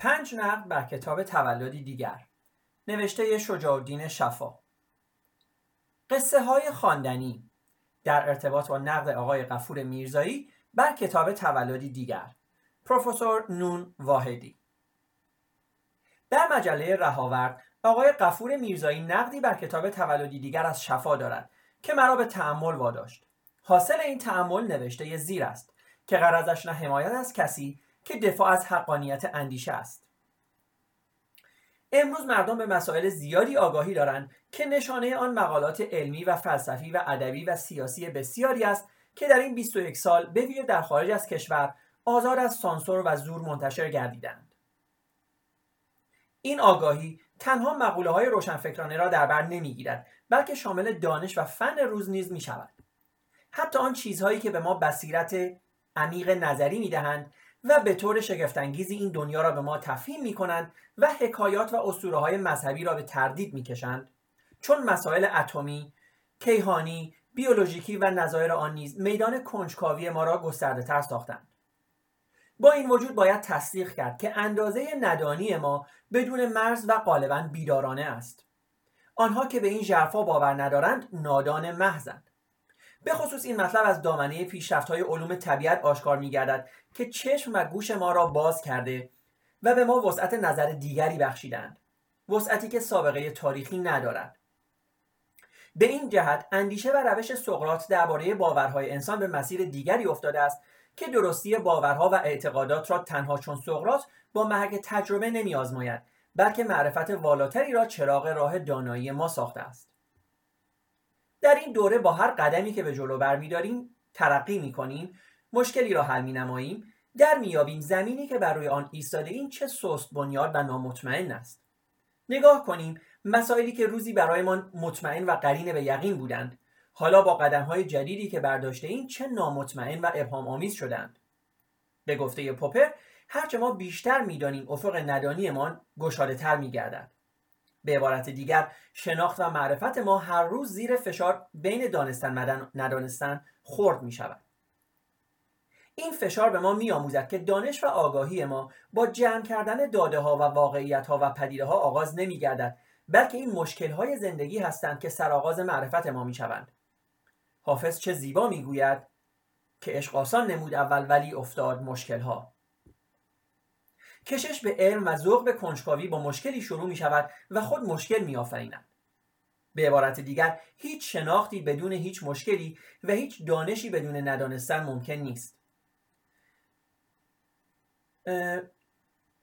5 نقد بر کتاب تولدی دیگر نوشته شجاعالدین شفا. قصه های خواندنی در ارتباط با نقد آقای قفور میرزایی بر کتاب تولدی دیگر پروفسور نون واحدی. در مجله رهاورد آقای قفور میرزایی نقدی بر کتاب تولدی دیگر از شفا دارد که مرا به تأمل واداشت. حاصل این تأمل نوشته ی زیر است که غرضش نه حمایت از کسی که دفاع از حقانیت اندیشه است. امروز مردم به مسائل زیادی آگاهی دارند که نشانه آن مقالات علمی و فلسفی و ادبی و سیاسی بسیاری است که در این 21 سال به ویژه در خارج از کشور آزار از سانسور و زور منتشر گردیدند. این آگاهی تنها مقوله های روشنفکرانه را در بر نمیگیرد بلکه شامل دانش و فن روز نیز می شود. حتی آن چیزهایی که به ما بصیرت عمیق نظری می دهند و به طور شگفت‌انگیزی این دنیا را به ما تفهیم می‌کنند و حکایات و اسطوره‌های مذهبی را به تردید می‌کشند، چون مسائل اتمی، کیهانی، بیولوژیکی و نظایر آن نیز میدان کنجکاوی ما را گسترده‌تر ساختند. با این وجود باید تصدیق کرد که اندازه ندانی ما بدون مرز و غالباً بیدارانه است. آنها که به این ژرفا باور ندارند نادان محضند. به خصوص این مطلب از دامنه پیشرفت‌های علوم طبیعت آشکار می‌گردد که چشم و گوش ما را باز کرده و به ما وسعت نظر دیگری بخشیدند، وسعتی که سابقه تاریخی ندارد. به این جهت اندیشه و روش سقراط درباره باورهای انسان به مسیر دیگری افتاده است که درستی باورها و اعتقادات را تنها چون سقراط با محک تجربه نمی‌آزماید، بلکه معرفت والاتری را چراغ راه دانایی ما ساخته است. در این دوره با هر قدمی که به جلو برمی‌داریم، ترقی می‌کنیم، مشکلی را حل می‌نماییم، در می‌یابیم زمینی که بر روی آن ایستاده این چه سست بنیاد و نامطمئن است. نگاه کنیم، مسائلی که روزی برایمان مطمئن و قرین به یقین بودند، حالا با قدم‌های جدیدی که برداشته این چه نامطمئن و ابهام‌آمیز شدند. به گفته پوپر، هرچه ما بیشتر می‌دانیم، افق ندانی‌مان گشاده‌تر می‌گردد. به عبارت دیگر، شناخت و معرفت ما هر روز زیر فشار بین دانستن و ندانستن خرد می شود. این فشار به ما می آموزد که دانش و آگاهی ما با جمع کردن داده ها و واقعیت ها و پدیده ها آغاز نمی گردد، بلکه این مشکل های زندگی هستند که سرآغاز معرفت ما می شوند. حافظ چه زیبا می گوید که عشق آسان نمود اول ولی افتاد مشکل ها. کشش به علم و ذوق به کنجکاوی با مشکلی شروع می شود و خود مشکل می آفریند. به عبارت دیگر، هیچ شناختی بدون هیچ مشکلی و هیچ دانشی بدون ندانستن ممکن نیست.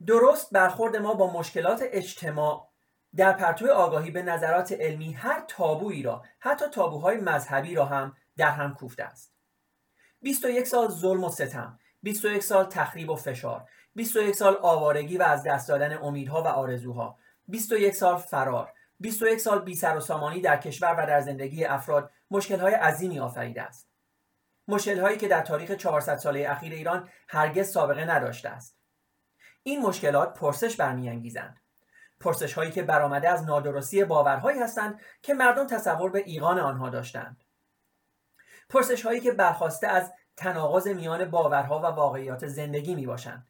درست برخورد ما با مشکلات اجتماع در پرتو آگاهی به نظرات علمی هر تابویی را، حتی تابوهای مذهبی را هم در هم کوفته است. 21 سال ظلم و ستم، 21 سال تخریب و فشار، 21 سال آوارگی و از دست دادن امیدها و آرزوها، 21 سال فرار، 21 سال بی سر و سامانی در کشور و در زندگی افراد مشکل‌های عظیمی آفریده است. مشکل‌هایی که در تاریخ 400 ساله اخیر ایران هرگز سابقه نداشته است. این مشکلات پرسش برمی‌انگیزند. پرسش‌هایی که برآمده از نادرستی باورهایی هستند که مردم تصور به ایقان آنها داشتند. پرسش‌هایی که برخواسته از تناقض میان باورها و واقعیات زندگی می‌باشند.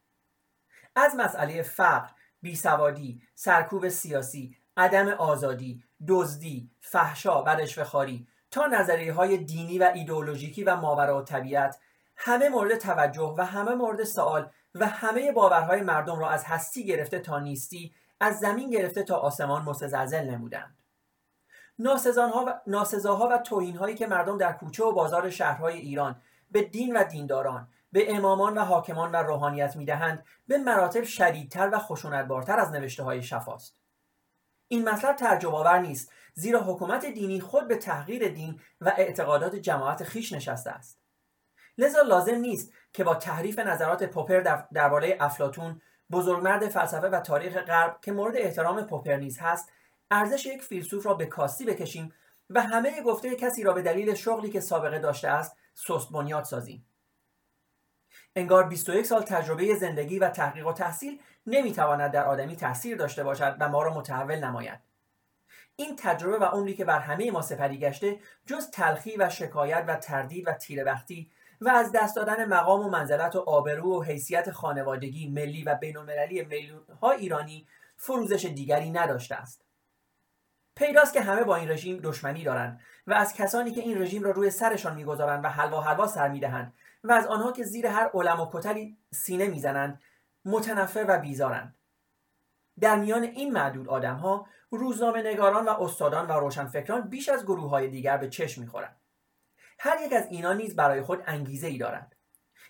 از مسئله فقر، بیسوادی، سرکوب سیاسی، عدم آزادی، دزدی، فحشا و رشوه‌خواری تا نظریه‌های دینی و ایدئولوژیکی و ماوراء طبیعت، همه مورد توجه و همه مورد سوال و همه باورهای مردم را از هستی گرفته تا نیستی، از زمین گرفته تا آسمان متزلزل نمودند. ناسزاها و توهین‌هایی که مردم در کوچه و بازار شهرهای ایران به دین و دینداران، به امامان و حاکمان و روحانیت می‌دهند، به مراتب شدیدتر و خشونتبارتر از نوشته‌های شفاست. این مسئله تعجب‌آور نیست، زیرا حکومت دینی خود به تحقیر دین و اعتقادات جماعت خویش نشسته است. لذا لازم نیست که با تحریف نظرات پوپر درباره افلاطون، بزرگمرد فلسفه و تاریخ غرب که مورد احترام پوپر نیز هست، ارزش یک فیلسوف را به کاستی بکشیم و همه گفته کسی را به دلیل شغلی که سابقه داشته است، سست بنیاد سازیم. انگار 21 سال تجربه زندگی و تحقیق و تحصیل نمیتواند در آدمی تأثیر داشته باشد و ما را متحول نماید. این تجربه و عمری که بر همه ما سپری گشته جز تلخی و شکایت و تردید و تیره‌بختی و از دست دادن مقام و منزلت و آبرو و حیثیت خانوادگی ملی و بین‌المللی میلیون‌ها ایرانی فروزش دیگری نداشته است. پیداست که همه با این رژیم دشمنی دارند و از کسانی که این رژیم را روی سرشان می‌گذارند و حلوا حلوا سر می‌دهند و از آنها که زیر هر علم و کتلی سینه می‌زنند متنفر و بیزارند. در میان این معدود آدم‌ها روزنامه‌نگاران و استادان و روشنفکران بیش از گروه‌های دیگر به چشم می‌خورند. هر یک از اینا نیز برای خود انگیزه‌ای دارند.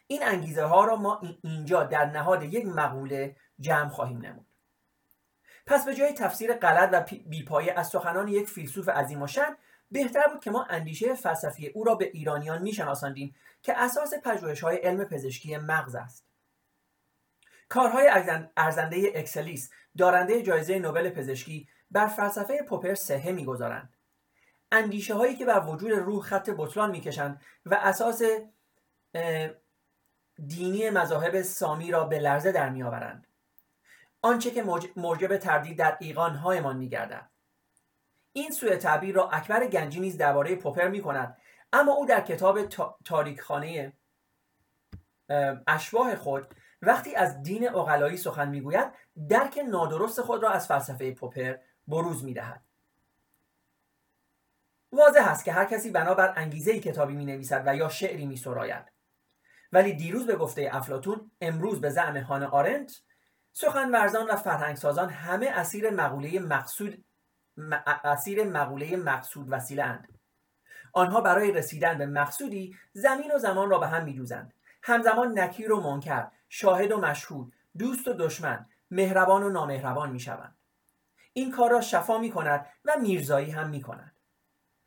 این انگیزه ها را ما اینجا در نهاد یک مقوله جمع خواهیم نمود. پس به جای تفسیر غلط و بی‌پایه از سخنان یک فیلسوف عظیم‌الشأن، بهتر بود که ما اندیشه فلسفی او را به ایرانیان می‌شناساندیم که اساس پژوهش‌های علم پزشکی مغز است. کارهای ارزنده اکسلیس، دارنده جایزه نوبل پزشکی، بر فلسفه پوپر سهه می‌گذارند. اندیشه‌هایی که بر وجود روح خط بطلان می‌کشند و اساس دینی مذاهب سامی را به لرزه در می‌آورند. آنچه که موجب تردید در ایقان‌هایمان می‌گردد. این سوء تعبیر را اکبر گنجی نیز درباره پوپر می‌کند، اما او در کتاب تاریکخانه اشباح خود وقتی از دین عقلایی سخن می‌گوید، درک نادرست خود را از فلسفه پوپر بروز می‌دهد. واضح است که هر کسی بنابر انگیزه کتابی می‌نویسد و یا شعری می‌سراید. ولی دیروز به گفته افلاطون، امروز به زعم هانا آرنت، سخنورزان و فرهنگسازان همه اسیر مقوله مقصود وسیله اند. آنها برای رسیدن به مقصودی زمین و زمان را به هم می‌دوزند. همزمان نکیر و منکر، شاهد و مشهود، دوست و دشمن، مهربان و نامهربان می‌شوند. این کار را شفا می‌کند و میرزایی هم می‌کند.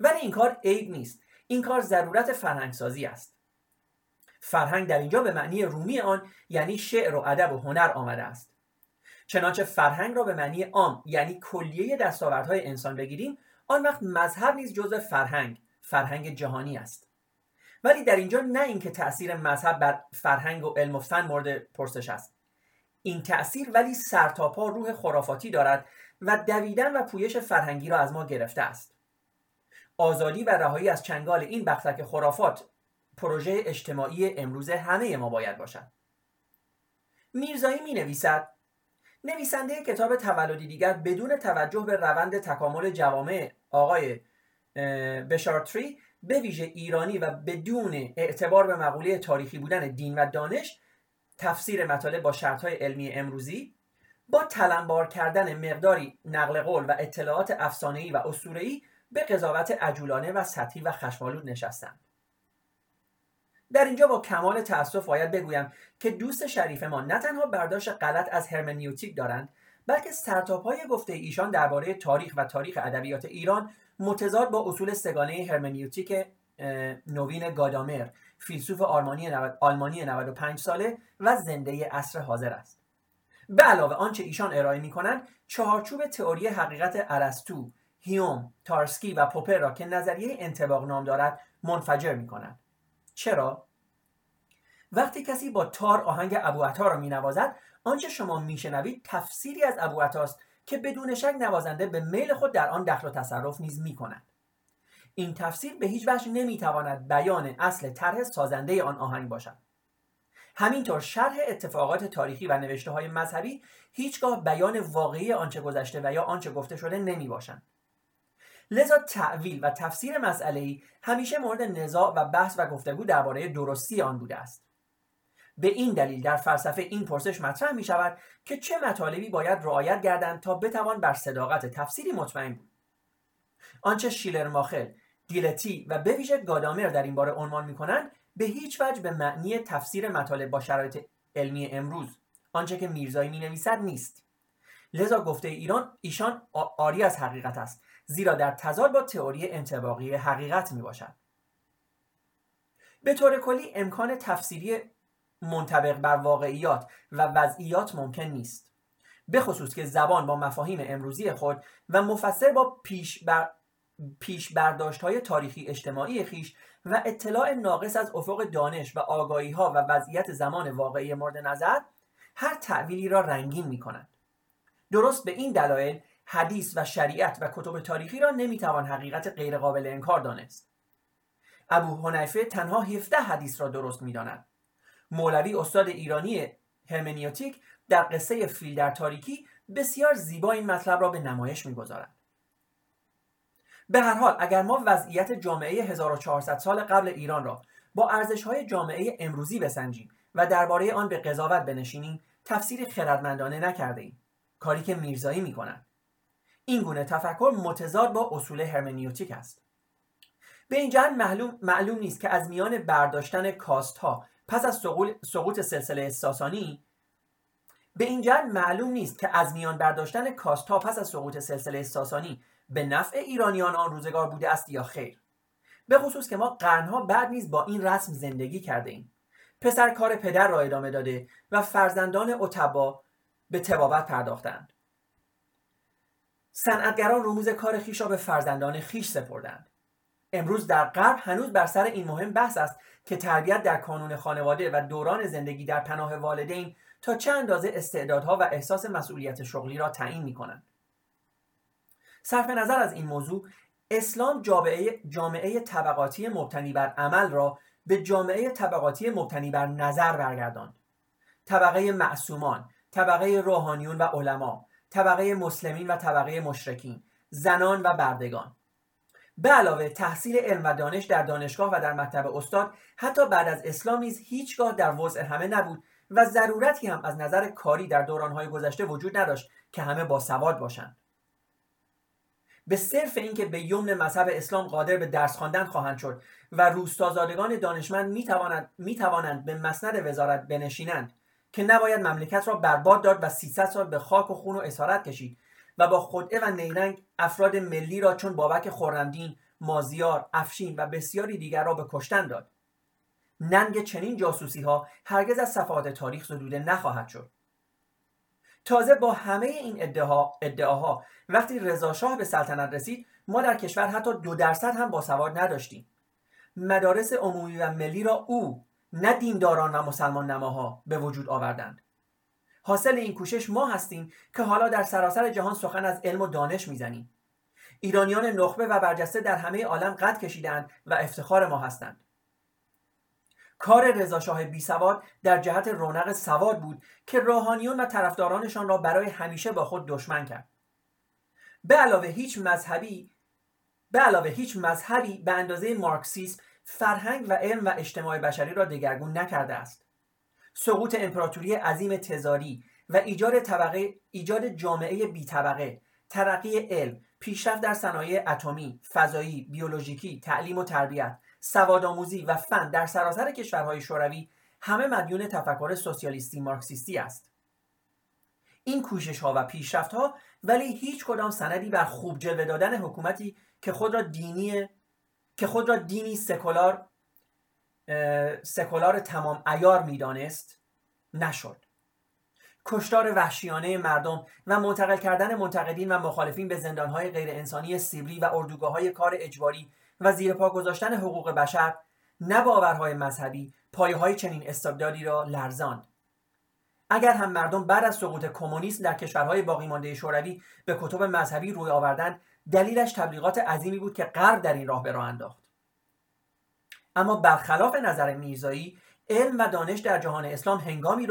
ولی این کار عیب نیست. این کار ضرورت فرهنگسازی است. فرهنگ در اینجا به معنی رومی آن یعنی شعر و ادب و هنر آمده است. چنانچه فرهنگ را به معنی عام یعنی کلیه دستاوردهای انسان بگیریم، آن وقت مذهب نیز جزء فرهنگ جهانی است. ولی در اینجا نه اینکه تأثیر مذهب بر فرهنگ و علم و فن مورد پرسش است. این تأثیر ولی سرتاپا روح خرافاتی دارد و دویدن و پویش فرهنگی را از ما گرفته است. آزادی و رهایی از چنگال این بختک خرافات پروژه اجتماعی امروز همه ما باید باشد. میرزایی می‌نویسد: نویسنده کتاب تولدی دیگر بدون توجه به روند تکامل جوامع آقای بشارتری، به ویژه ایرانی، و بدون اعتبار به مقوله تاریخی بودن دین و دانش، تفسیر مطالب با شرط‌های علمی امروزی، با تلمبار کردن مقداری نقل قول و اطلاعات افسانه‌ای و اسطوره‌ای، به قضاوت عجولانه و سطحی و خشمالود نشستند. در اینجا با کمال تأسف باید بگویم که دوست شریف ما نه تنها برداشت غلط از هرمنیوتیک دارند، بلکه سرتاپای گفته ایشان درباره تاریخ و تاریخ ادبیات ایران متضاد با اصول سگانه هرمنیوتیک نوین گادامر، فیلسوف آلمانی 95 ساله و زنده عصر حاضر است. به علاوه آنچه ایشان ارائه می‌کنند، چهارچوب تئوری حقیقت ارسطو، هیوم، تارسکی و پوپر را که نظریه انطباق نام دارد منفجر می‌کنند. چرا؟ وقتی کسی با تار آهنگ ابو عطار را می‌نوازد، آنچه شما می‌شنوید تفسیری از ابو عطاست که بدون شک نوازنده به میل خود در آن دخل و تصرف نیز می‌کند. این تفسیر به هیچ وجه نمی‌تواند بیان اصل طرح سازنده آن آهنگ باشد. همینطور شرح اتفاقات تاریخی و نوشته‌های مذهبی هیچگاه بیان واقعی آنچه گذشته و یا آنچه گفته شده نمی‌باشند. لذا تأویل و تفسیر مسئله‌ای همیشه مورد نزاع و بحث و گفتگو درباره درستی آن بوده است. به این دلیل در فلسفه این پرسش مطرح می شود که چه مطالبی باید رعایت گردند تا بتوان بر صداقت تفسیری مطمئن بود. آنچه شیلر، ماخر، دیلتی و به ویژه گادامر در این باره عنوان می کنند، به هیچ وجه به معنی تفسیر مطالب با شرایط علمی امروز، آنچه که میرزایی می نویسد، نیست. لذا گفته ایشان عاری از حقیقت است، زیرا در تضاد با تئوری انطباقی حقیقت می باشد. به طور کلی امکان تفسیری منطبق بر واقعیات و وضعیات ممکن نیست، به خصوص که زبان با مفاهیم امروزی خود و مفسر با پیش برداشت‌های تاریخی اجتماعی خویش و اطلاع ناقص از افق دانش و آگاهی‌ها و وضعیت زمان واقعی مورد نظر، هر تأویلی را رنگین می‌کنند. درست به این دلایل حدیث و شریعت و کتب تاریخی را نمیتوان حقیقت غیرقابل انکار دانست. ابو هنیفه تنها 17 حدیث را درست می‌داند. مولوی استاد ایرانی هرمنیوتیک در قصه فیل در تاریکی بسیار زیبا این مطلب را به نمایش می‌گذارد. به هر حال اگر ما وضعیت جامعه 1400 سال قبل ایران را با ارزش‌های جامعه امروزی بسنجیم و درباره آن به قضاوت بنشینیم، تفسیر خردمندانه نکرده‌ایم، کاری که میرزایی می‌کند. این گونه تفکر متضاد با اصول هرمنیوتیک است. به این جهت معلوم نیست که از میان برداشتن کاست‌ها پس از سقوط سلسله ساسانی به نفع ایرانیان آن روزگار بوده است یا خیر. به خصوص که ما قرنها بعد نیز با این رسم زندگی کرده ایم. پسر کار پدر را ادامه داده و فرزندان اتبا به تبابت پرداختند. صنعتگران رموز کار خیش را به فرزندان خیش سپردند. امروز در غرب هنوز بر سر این مهم بحث است که تربیت در کانون خانواده و دوران زندگی در پناه والدین تا چند اندازه استعدادها و احساس مسئولیت شغلی را تعیین می‌کنند. صرف نظر از این موضوع، اسلام جامعه طبقاتی مبتنی بر عمل را به جامعه طبقاتی مبتنی بر نظر برگرداند. طبقه معصومان، طبقه روحانیون و علما، طبقه مسلمین و طبقه مشرکین، زنان و بردگان. به علاوه تحصیل علم و دانش در دانشگاه و در مکتب استاد حتی بعد از اسلام نیز هیچگاه در وضع همه نبود و ضرورتی هم از نظر کاری در دورانهای گذشته وجود نداشت که همه باسواد باشند. به صرف اینکه به یمن مذهب اسلام قادر به درس خواندن خواهند شد و روستازادگان دانشمند می توانند به مسند وزارت بنشینند که نباید مملکت را برباد داد و 300 سال به خاک و خون و اسارت کشید و با خدعه و نیرنگ افراد ملی را چون بابک خرمدین، مازیار، افشین و بسیاری دیگر را به کشتن داد. ننگ چنین جاسوسی ها هرگز از صفحات تاریخ زدوده نخواهد شد. تازه با همه این ادعاها وقتی رضا شاه به سلطنت رسید، ما در کشور حتی 2% هم باسواد نداشتیم. مدارس عمومی و ملی را او، نه دینداران و مسلمان نماها، به وجود آوردند. حاصل این کوشش ما هستیم که حالا در سراسر جهان سخن از علم و دانش میزنیم. ایرانیان نخبه و برجسته در همه عالم قد کشیدند و افتخار ما هستند. کار رضا شاه بی سواد در جهت رونق سواد بود که روحانیون و طرفدارانشان را برای همیشه با خود دشمن کرد. به علاوه هیچ مذهبی به اندازه مارکسیسم فرهنگ و علم و اجتماع بشری را دگرگون نکرده است. سقوط امپراتوری عظیم تزاری و ایجاد جامعه بی طبقه، ترقی علم، پیشرفت در صنایع اتمی، فضایی، بیولوژیکی، تعلیم و تربیت، سوادآموزی و فن در سراسر کشورهای شوروی همه مدیون تفکر سوسیالیستی مارکسیستی است. این کوشش‌ها و پیشرفت‌ها ولی هیچ کدام سندی بر خوب جلوه دادن حکومتی که خود را دینی سکولار تمام عیار می‌دانست نشد. کشتار وحشیانه مردم و منتقل کردن منتقدین و مخالفین به زندان‌های غیر انسانی سیبری و اردوگاه‌های کار اجباری و زیر پا گذاشتن حقوق بشر، نه باورهای مذهبی، پایه‌های چنین استبدادی را لرزاند. اگر هم مردم بعد از سقوط کمونیسم در کشورهای باقی مانده شوروی به کتب مذهبی روی آوردند، دلیلش تبلیغات عظیمی بود که غرب در این راه به راه انداخت. اما برخلاف نظر میرزایی، علم و دانش در جهان اسلام هنگامی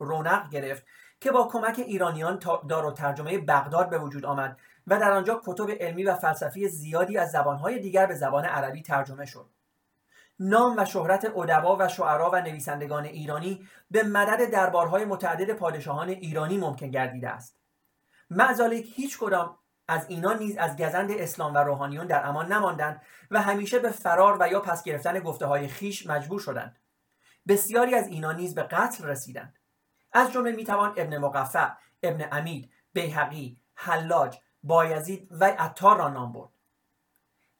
رونق گرفت که با کمک ایرانیان دار و ترجمه بغداد به وجود آمد و در آنجا کتب علمی و فلسفی زیادی از زبانهای دیگر به زبان عربی ترجمه شد. نام و شهرت ادبا و شعرا و نویسندگان ایرانی به مدد دربارهای متعدد پادشاهان ایرانی ممکن گردیده است. معذالک هیچ کدام از اینان نیز از گزند اسلام و روحانیون در امان نماندند و همیشه به فرار و یا پس گرفتن گفته‌های خیش مجبور شدند. بسیاری از اینان نیز به قتل رسیدند. از جمله میتوان ابن مقفع، ابن عمید، بیهقی، حلاج، بایزید و عطار را نام برد.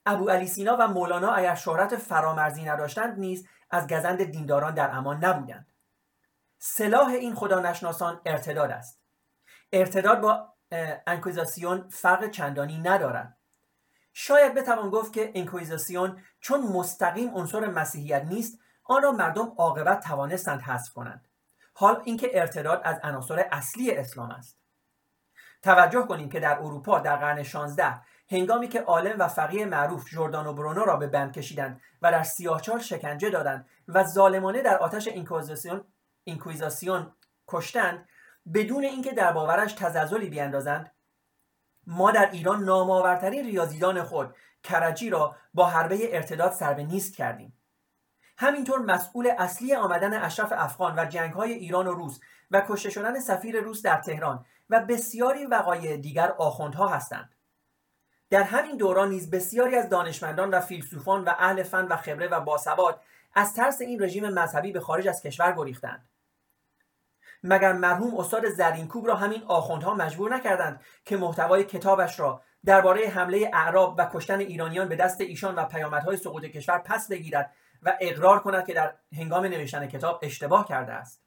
ابو علی سینا و مولانا اگر شهرت فرامرزی نداشتند نیز از گزند دینداران در امان نبودند. سلاح این خدانشناسان ارتداد است. ارتداد با انکویزاسیون فرق چندانی ندارد. شاید بتوان گفت که انکویزاسیون چون مستقیم عنصر مسیحیت نیست، آن را مردم عاقبت توانستند حذف کنند. حال اینکه ارتداد از عناصر اصلی اسلام است. توجه کنیم که در اروپا در قرن 16 هنگامی که عالم و فقیه معروف جوردانو برونو را به بند کشیدند و در سیاهچال شکنجه دادند و ظالمانه در آتش اینکویزاسیون کشتند بدون اینکه در باورش تزلزلی بیاندازند، ما در ایران نامآورترین ریاضیدان خود کرجی را با حربه ارتداد سر به نیست کردیم. همینطور مسئول اصلی آمدن اشرف افغان و جنگ‌های ایران و روس و کشته شدن سفیر روس در تهران و بسیاری وقایع دیگر آخوندها هستند. در همین دوران نیز بسیاری از دانشمندان و فیلسوفان و اهل فن و خبره و باسواد از ترس این رژیم مذهبی به خارج از کشور گریختند. مگر مرحوم استاد زرین کوب را همین آخوندها مجبور نکردند که محتوای کتابش را درباره حمله اعراب و کشتن ایرانیان به دست ایشان و پیامدهای سقوط کشور پس بگیرد و اقرار کند که در هنگام نوشتن کتاب اشتباه کرده است؟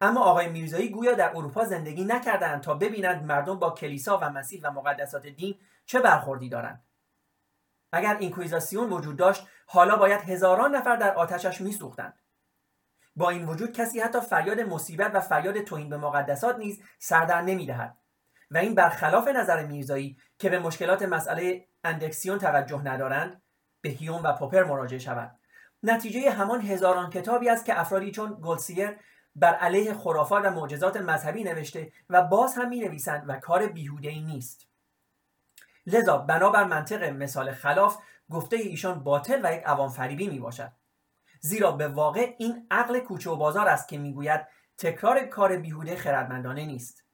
اما آقای میرزایی گویا در اروپا زندگی نکردند تا ببینند مردم با کلیسا و مسیح و مقدسات دین چه برخوردی دارند. اگر اینکویزاسیون وجود داشت، حالا باید هزاران نفر در آتشش می‌سوختند. با این وجود کسی حتی فریاد مصیبت و فریاد توهین به مقدسات نیز سر در نمی‌دهد و این برخلاف نظر میرزایی که به مشکلات مسئله اندکسیون توجه ندارند، به هیوم و پوپر مراجعه شود. نتیجه همان هزاران کتابی است که افرادی چون گلسیر بر علیه خرافات و معجزات مذهبی نوشته و باز هم می نویسند و کار بیهوده‌ای نیست. لذا بنابر منطق مثال خلاف گفته ایشان باطل و یک عوام فریبی می باشد. زیرا به واقع این عقل کوچه و بازار است که می گوید تکرار کار بیهوده خردمندانه نیست.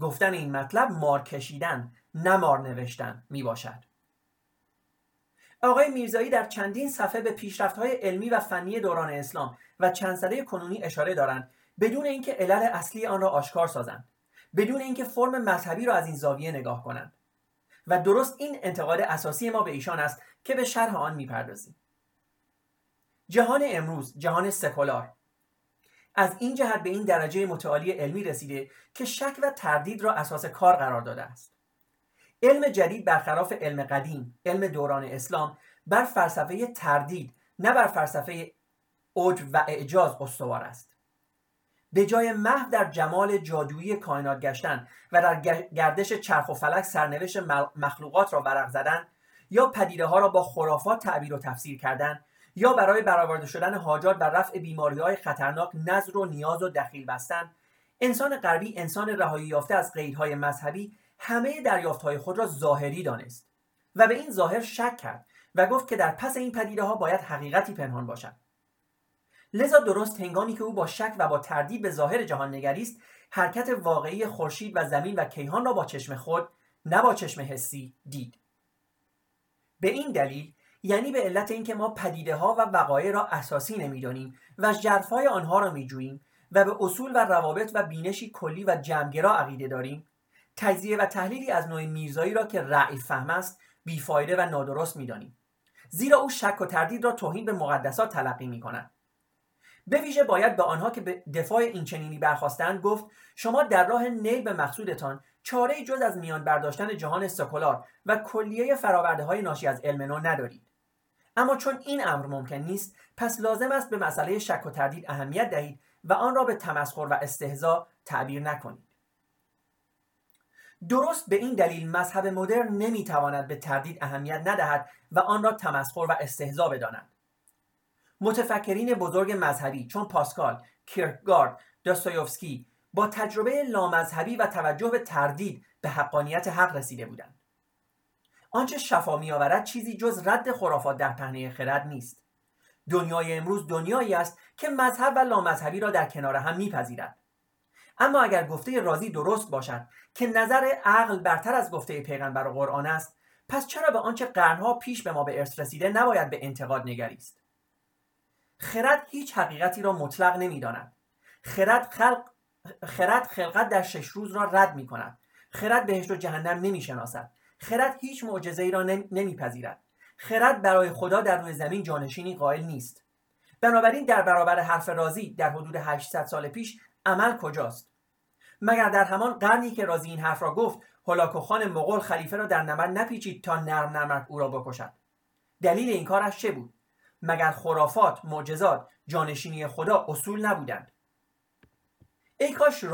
گفتن این مطلب مار کشیدن، نه مار نوشتن می باشد. آقای میرزایی در چندین صفحه به پیشرفت‌های علمی و فنی دوران اسلام و چند سده کنونی اشاره دارند، بدون اینکه علل اصلی آن را آشکار سازند، بدون اینکه فرم مذهبی را از این زاویه نگاه کنند. و درست این انتقاد اساسی ما به ایشان است که به شرح آن می‌پردازیم. جهان امروز، جهان سکولار، از این جهت به این درجه متعالی علمی رسیده که شک و تردید را اساس کار قرار داده است. علم جدید برخلاف علم قدیم، علم دوران اسلام، بر فلسفه تردید نه بر فلسفه عجب و اعجاز استوار است. به جای محو در جمال جادویی کائنات گشتن و در گردش چرخ و فلک سرنوشت مخلوقات را ورق زدن یا پدیده ها را با خرافات تعبیر و تفسیر کردن یا برای برآورده شدن حاجات و رفع بیماری‌های خطرناک نظر و نیاز و دخیل بستن، انسان غربی، انسان رهایی یافته از قیدهای مذهبی، همه دریافت‌های خود را ظاهری دانست و به این ظاهر شک کرد و گفت که در پس این پدیده‌ها باید حقیقتی پنهان باشد. لذا درست هنگامی که او با شک و با تردید به ظاهر جهان نگریست، حرکت واقعی خورشید و زمین و کیهان را با چشم خود، نه با چشم حسی، دید. به این دلیل، یعنی به علت اینکه ما پدیده‌ها و وقایع را اساسی نمی‌دانیم و ژرفای آنها را می‌جوییم و به اصول و روابط و بینشی کلی و جمع‌گرا عقیده داریم، تجزیه و تحلیلی از نوع میرزایی را که رأی فهم است بیفایده و نادرست می‌دانیم، زیرا او شک و تردید را توهین به مقدسات تلقی می‌کند. به ویژه باید به آنها که به دفاع این چنینی برخاستند گفت شما در راه نیل به مقصودتان چاره‌ای جز از میان برداشتن جهان سکولار و کلیه فرآورده‌های ناشی از علم نو ندارید. اما چون این امر ممکن نیست، پس لازم است به مسئله شک و تردید اهمیت دهید و آن را به تمسخر و استهزا تعبیر نکنید. درست به این دلیل مذهب مدرن نمیتواند به تردید اهمیت ندهد و آن را تمسخر و استهزا بداند. متفکرین بزرگ مذهبی چون پاسکال، کیرکگارد، داستایوفسکی با تجربه لامذهبی و توجه به تردید به حقانیت حق رسیده بودند. آنچه شفا می‌آورد چیزی جز رد خرافات در پهنه خرد نیست. دنیای امروز دنیایی است که مذهب و لامذهبی را در کنار هم می‌پذیرد. اما اگر گفته رازی درست باشد که نظر عقل برتر از گفته پیغمبر و قرآن است، پس چرا به آنچه قرنها پیش به ما به ارث رسیده نباید به انتقاد نگریست؟ خرد هیچ حقیقتی را مطلق نمی‌داند. خرد خلقت در 6 روز را رد می‌کند. خرد بهشت و جهنم نمی‌شناسد. خرد هیچ معجزه‌ای را نمی‌پذیرد. خرد برای خدا در روی زمین جانشینی قائل نیست. بنابراین در برابر حرف رازی در حدود 800 سال پیش عمل کجاست؟ مگر در همان قرنی که رازی این حرف را گفت، هولاکو خان مغول خلیفه را در نبرد نپیچید تا نرم نرم او را بکشد؟ دلیل این کارش چه بود؟ مگر خرافات، معجزات، جانشینی خدا اصول نبودند؟ ای کاش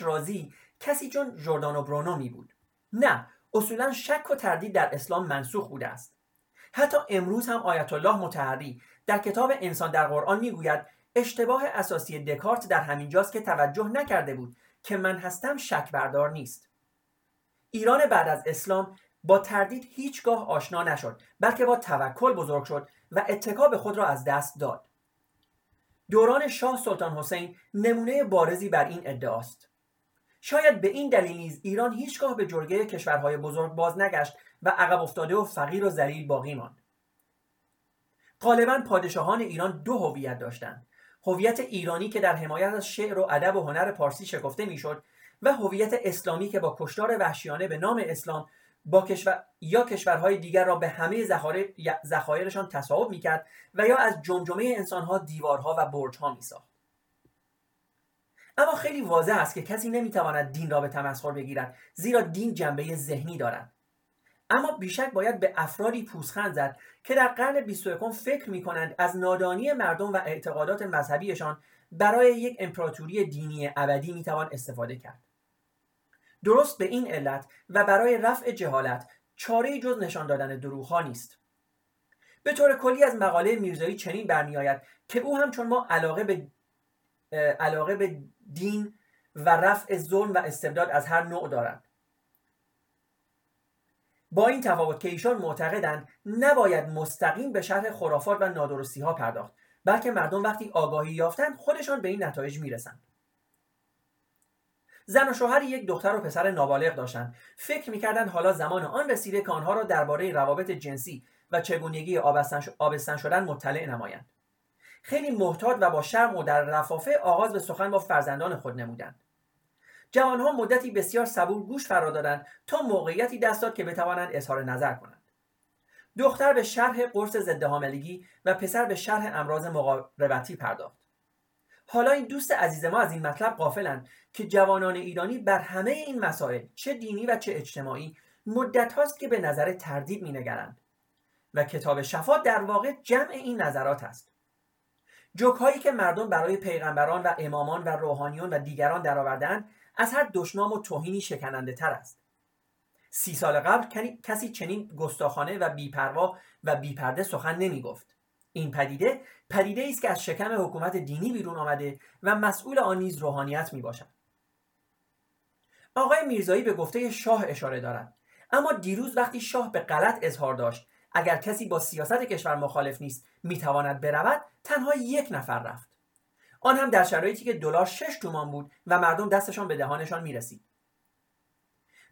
رازی کسی چون جوردانو برونو می بود. نه، اصولا شک و تردید در اسلام منسوخ بوده است. حتی امروز هم آیت الله مطهری در کتاب انسان در قرآن میگوید اشتباه اساسی دکارت در همین جاست که توجه نکرده بود که من هستم شک بردار نیست. ایران بعد از اسلام با تردید هیچگاه آشنا نشد، بلکه با توکل بزرگ شد و اتکا به خود را از دست داد. دوران شاه سلطان حسین نمونه بارزی بر این ادعاست. شاید به این دلیل نیز ایران هیچگاه به جرگه کشورهای بزرگ باز نگشت و عقب افتاده و فقیر و ذلیل باقی ماند. غالباً پادشاهان ایران دو هویت داشتند: هویت ایرانی که در حمایت از شعر و ادب و هنر پارسی شکفته میشد و هویت اسلامی که با کشتار وحشیانه به نام اسلام با کشورهای دیگر را به همه ذخایرشان تصاحب میکرد و یا از جمجمه انسانها دیوارها و برجها میساخت. اما خیلی واضح است که کسی نمیتواند دین را به تمسخر بگیرد، زیرا دین جنبه ذهنی دارد. اما بیشک باید به افرادی پوزخند زد که در قرن 21 فکر میکنند از نادانی مردم و اعتقادات مذهبیشان برای یک امپراتوری دینی ابدی میتوان استفاده کرد. درست به این علت و برای رفع جهالت چاره‌ای جز نشان دادن دروغ‌ها نیست. به طور کلی از مقاله میرزایی چنین برمی‌آید که او همچون ما علاقه به دین و رفع ظلم و استبداد از هر نوع دارد، با این تفاوت که ایشان معتقدند نباید مستقیم به شرح خرافات و نادرستی‌ها پرداخت، بلکه مردم وقتی آگاهی یافتند خودشان به این نتایج میرسند. زن و شوهر یک دختر و پسر نابالغ داشتند. فکر میکردند حالا زمان آن رسیده که آنها را درباره روابط جنسی و چگونگی آبستن شدن مطلع نمایند. خیلی محتاط و با شرم و در رفافه آغاز به سخن با فرزندان خود نمودند. جوانها مدتی بسیار صبور گوش فرا دادند تا موقعیتی دست داد که بتوانند اظهار نظر کنند. دختر به شرح قرص ضد حاملگی و پسر به شرح امراض مقاربتی پرداخت. حالا این دوست عزیز ما از این مطلب غافلند که جوانان ایرانی بر همه این مسائل چه دینی و چه اجتماعی مدت هاست که به نظر تردید می نگرند و کتاب شفا در واقع جمع این نظرات است. جوک هایی که مردم برای پیغمبران و امامان و روحانیون و دیگران درآوردند از هر دشنام و توهینی شکننده تر است. 30 سال قبل کسی چنین گستاخانه و بی‌پروا و بی‌پرده سخن نمی گفت. این پدیده‌ای است که از شکم حکومت دینی بیرون آمده و مسئول آن نیز روحانیت می باشد. آقای میرزایی به گفته شاه اشاره دارد، اما دیروز وقتی شاه به غلط اظهار داشت اگر کسی با سیاست کشور مخالف نیست میتواند برود، تنها یک نفر رفت، آن هم در شرایطی که دلار 6 تومان بود و مردم دستشان به دهانشان میرسید.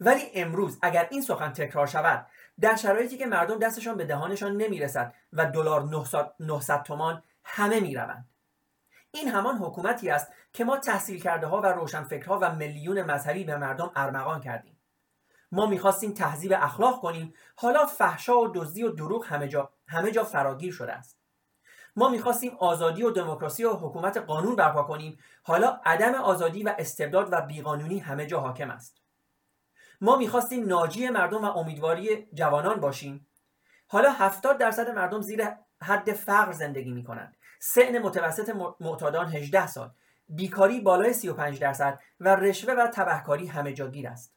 ولی امروز اگر این سخن تکرار شود، در شرایطی که مردم دستشان به دهانشان نمیرسد و دلار 900 تومان، همه میروند. این همان حکومتی است که ما تحصیل کرده ها و روشنفکرها و میلیون مذهبی به مردم ارمغان کردیم. ما میخواستیم تهذیب اخلاق کنیم، حالا فحشا و دزدی و دروغ همه جا فراگیر شده است. ما میخواستیم آزادی و دموکراسی و حکومت قانون برپا کنیم، حالا عدم آزادی و استبداد و بیقانونی همه جا حاکم است. ما میخواستیم ناجی مردم و امیدواری جوانان باشیم، حالا 70% مردم زیر حد فقر زندگی میکنند. سن متوسط معتادان 18 سال، بیکاری بالای 35% و رشوه و تبهکاری همه جا گیر است.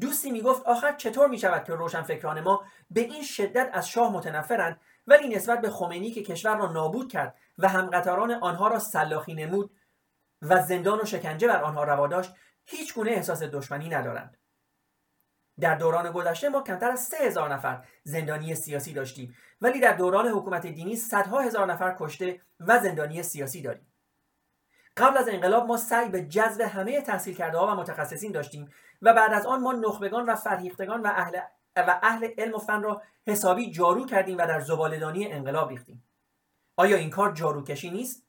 دوستی میگفت آخر چطور میشود که روشنفکران ما به این شدت از شاه متنفرند، ولی نسبت به خمینی که کشور را نابود کرد و همقطاران آنها را سلاخی نمود و زندان و شکنجه بر آنها روا داشت، هیچ گونه احساس دشمنی ندارند. در دوران گذشته ما کمتر از 3000 نفر زندانی سیاسی داشتیم، ولی در دوران حکومت دینی صدها هزار نفر کشته و زندانی سیاسی داریم. قبل از انقلاب ما سعی به جذب همه تحصیل کرده ها و متخصصین داشتیم و بعد از آن ما نخبگان و فرهیختگان و اهل علم و فن را حسابی جارو کردیم و در زباله‌دانی انقلاب ریختیم. آیا این کار جاروکشی نیست؟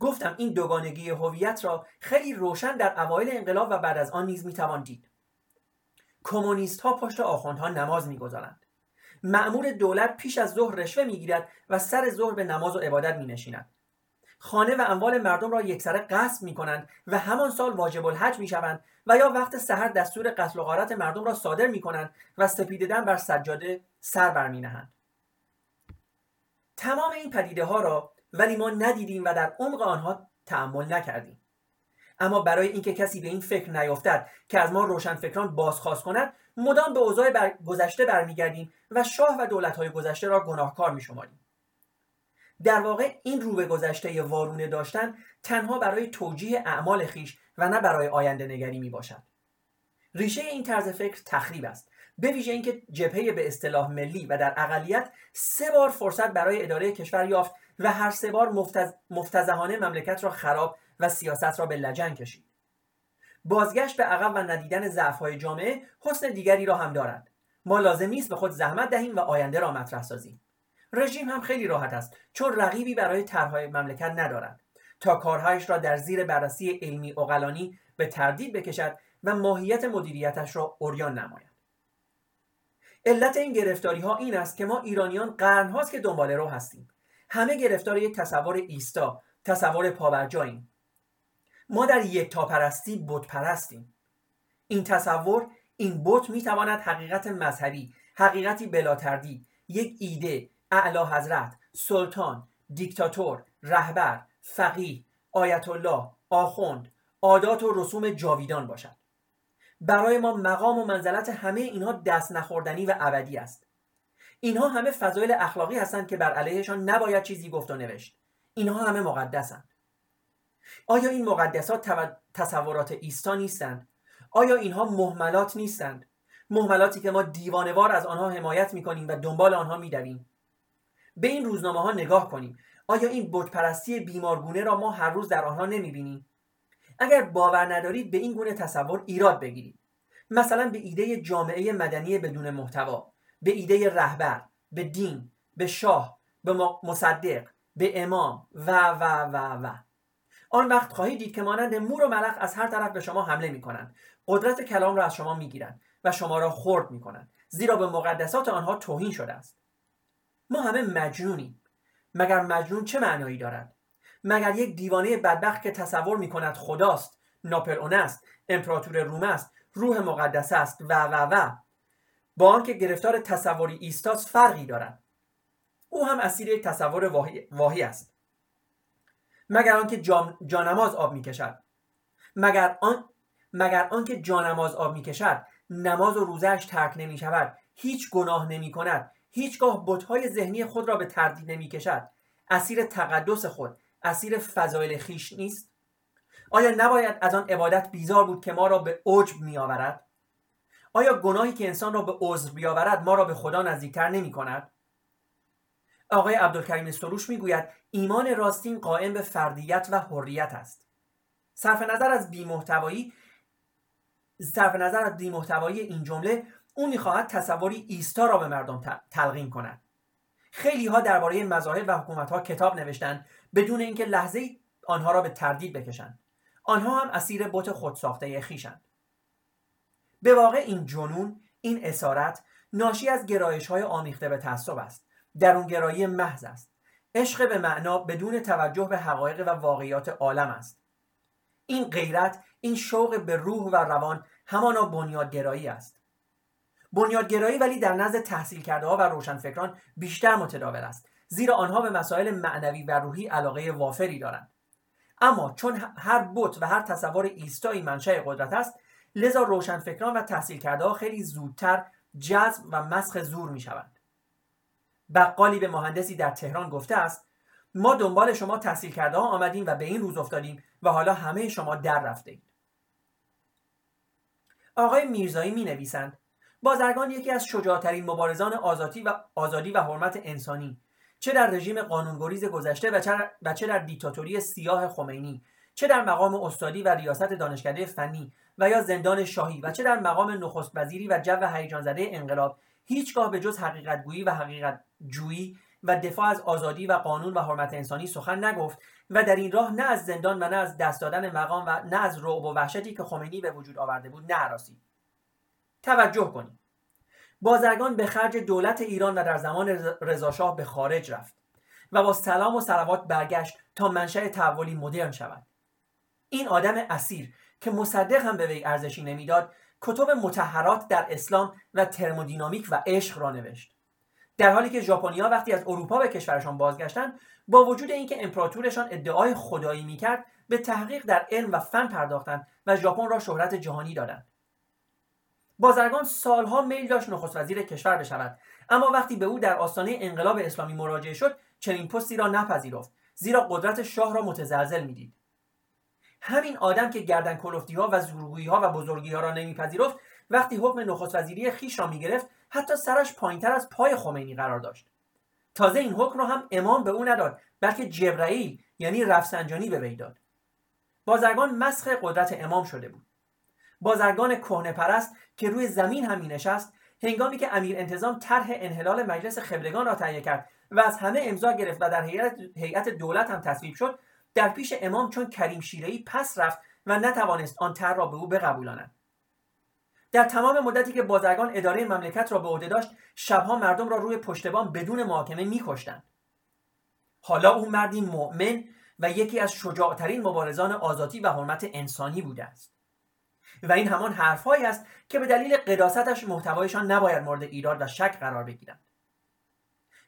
گفتم این دوگانگی هویت را خیلی روشن در اوایل انقلاب و بعد از آن نیز میتوان دید. کمونیست ها پشت آخوندها نماز میگذارند. مأمور دولت پیش از ظهر رشوه میگیرد و سر ظهر به نماز و عبادت مینشیند. خانه و اموال مردم را یکسره غصب میکنند و همان سال واجب الحج میشوند و یا وقت سحر دستور قتل و غارت مردم را صادر میکنند و سپیده‌دم بر سجاده سر برمینهند. تمام این پدیده ها را ولی ما ندیدیم و در عمق آنها تأمل نکردیم. اما برای اینکه کسی به این فکر نیفتد که از ما روشنفکران بازخواست کند، مدام به اوضاع گذشته برمیگردیم و شاه و دولت‌های گذشته را گناهکار می‌شماریم. در واقع این رو به گذشته وارونه داشتن تنها برای توجیه اعمال خویش و نه برای آینده نگری میباشد. ریشه این طرز فکر تخریب است، به ویژه اینکه جبهه به اصطلاح ملی و در اقلیت 3 بار فرصت برای اداره کشور یافت و هر 3 بار مفتزهانه مملکت را خراب و سیاست را به لجن کشید. بازگشت به عقب و ندیدن ضعف‌های جامعه حسن دیگری را هم دارد. ما لازم نیست به خود زحمت دهیم و آینده را مطرح سازیم. رژیم هم خیلی راحت است، چون رقیبی برای طرح‌های مملکت ندارد تا کارهایش را در زیر بررسی علمی عقلانی به تردید بکشد و ماهیت مدیریتش را عریان نماید. علت این گرفتاری‌ها این است که ما ایرانیان قرن‌هاست که دنبال رو هستیم. همه گرفتار یک تصور ایستا، تصور پابرجاییم. ما در یکتاپرستی بت‌پرستیم. این تصور، این بت می‌تواند حقیقت مذهبی، حقیقتی بلا تردید، یک ایده، اعلی حضرت، سلطان، دیکتاتور، رهبر، فقیه، آیت الله، آخوند، عادات و رسوم جاویدان باشد. برای ما مقام و منزلت همه اینها دست نخوردنی و ابدی است. اینها همه فضایل اخلاقی هستند که بر علیهشان نباید چیزی گفت و نوشت. اینها همه مقدسند. آیا این مقدسات تصورات ایستا نیستند؟ آیا اینها مهملات نیستند؟ مهملاتی که ما دیوانه‌وار از آنها حمایت می‌کنیم و دنبال آنها می‌دویم. به این روزنامه‌ها نگاه کنیم. آیا این بت‌پرستی بیمارگونه را ما هر روز در آنها نمی‌بینیم؟ اگر باور ندارید به این گونه تصور ایراد بگیرید. مثلا به ایده جامعه مدنی بدون محتوا، به ایده رهبر، به دین، به شاه، به مصدق، به امام و. آن وقت خواهید دید که مانند مور و ملخ از هر طرف به شما حمله می‌کنند. قدرت کلام را از شما می‌گیرند و شما را خرد می‌کنند، زیرا به مقدسات آنها توهین شده است. ما همه مجنونیم. مگر مجنون چه معنایی دارد؟ مگر یک دیوانه بدبخت که تصور می‌کند خداست، ناپلئون است، امپراتور روم است، روح مقدس است و. با آنکه گرفتار تصوری ایستاست فرقی دارد. او هم اسیر یک تصور واهی است. مگر آنکه جانماز آب می‌کشد. مگر آنکه جانماز آب می‌کشد، نماز و روزه‌اش ترک نمی‌شود، هیچ گناه نمی‌کند، هیچگاه بت‌های ذهنی خود را به تردید نمی‌کشد، اسیر تقدس خود، اسیر فضایل خیش نیست؟ آیا نباید از آن عبادت بیزار بود که ما را به عجب می‌آورد؟ آیا گناهی که انسان را به عذر بیاورد ما را به خدا نزدیکتر نمی‌کند؟ آقای عبدالکریم سروش می‌گوید ایمان راستین قائم به فردیت و حریت است. صرف نظر از بی‌محتوایی این جمله، او می‌خواهد تصوری ایستا را به مردم تلقین کند. خیلی‌ها درباره مذاهب و حکومت‌ها کتاب نوشتند بدون اینکه لحظه‌ای آنها را به تردید بکشند. آنها هم اسیر بت خودساخته خیشند. به واقع این جنون، این اسارت ناشی از گرایش‌های آمیخته به تعصب است. درونگرایی محض است. عشق به معنا بدون توجه به حقایق و واقعیات عالم است. این غیرت، این شوق به روح و روان همانا بنیادگرایی است. بنیادگرایی ولی در نزد تحصیل کرده‌ها و روشنفکران بیشتر متداول است، زیرا آنها به مسائل معنوی و روحی علاقه وافری دارند. اما چون هر بت و هر تصور ایستایی منشأ قدرت است، لذا روشنفکران و تحصیل کرده‌ها خیلی زودتر جذب و مسخ زور می‌شوند. بقالی به مهندسی در تهران گفته است: ما دنبال شما تحصیل کرده‌ها آمدیم و به این روز افتادیم و حالا همه شما در رفتید. آقای میرزایی می‌نویسند: بازرگان یکی از شجاع‌ترین مبارزان آزادی و حرمت انسانی، چه در رژیم قانونگریز گذشته و چه در دیکتاتوری سیاه خمینی، چه در مقام استادی و ریاست دانشکده فنی و یا زندان شاهی و چه در مقام نخست وزیری و جو هیجان‌زده انقلاب، هیچگاه به جز حقیقت‌گویی و حقیقت‌جویی و دفاع از آزادی و قانون و حرمت انسانی سخن نگفت و در این راه نه از زندان و نه از دست دادن مقام و نه از رعب و وحشتی که خمینی به وجود آورده بود نهراسید. توجه کنید. بازرگان به خرج دولت ایران و در زمان رضا شاه به خارج رفت و با سلام و صلوات برگشت تا منشأ تحولی مدرن شود. این آدم اسیر که مصدق هم به وی ارزشی نمیداد، کتب مطهرات در اسلام و ترمودینامیک و عشق را نوشت. در حالی که ژاپنی‌ها وقتی از اروپا به کشورشان بازگشتند، با وجود اینکه امپراتورشان ادعای خدایی میکرد، به تحقیق در علم و فن پرداختند و ژاپن را شهرت جهانی دادند. بازرگان سالها میل داشت نخست وزیر کشور بشود، اما وقتی به او در آستانه انقلاب اسلامی مراجعه شد چنین پستی را نپذیرفت، زیرا قدرت شاه را متزلزل میدید. همین آدم که گردن کلفتی‌ها و زورگویی‌ها و بزرگی‌ها را نمیپذیرفت، وقتی حکم نخست وزیری خیش را میگرفت حتی سرش پایینتر از پای خمینی قرار داشت. تازه این حکم را هم امام به او نداد، بلکه جبرئیل یعنی رفسنجانی به وی داد. بازرگان مسخ قدرت امام شده بود. بازرگان کهنه پرست که روی زمین هم می نشست، هنگامی که امیر انتظام طرح انحلال مجلس خبرگان را تهیه کرد و از همه امضا گرفت و در هیئت دولت هم تصویب شد، در پیش امام چون کریم شیره‌ای پس رفت و نتوانست آن طرح را به او بقبولاند. در تمام مدتی که بازرگان اداره مملکت را به عهده داشت، شبها مردم را روی پشت بام بدون محاکمه می‌کشتند. حالا او مردی مؤمن و یکی از شجاع‌ترین مبارزان آزادی و حرمت انسانی بوده است. و این همان حرف‌هایی است که به دلیل قداستش محتوایشان نباید مورد ایراد و شک قرار بگیرد.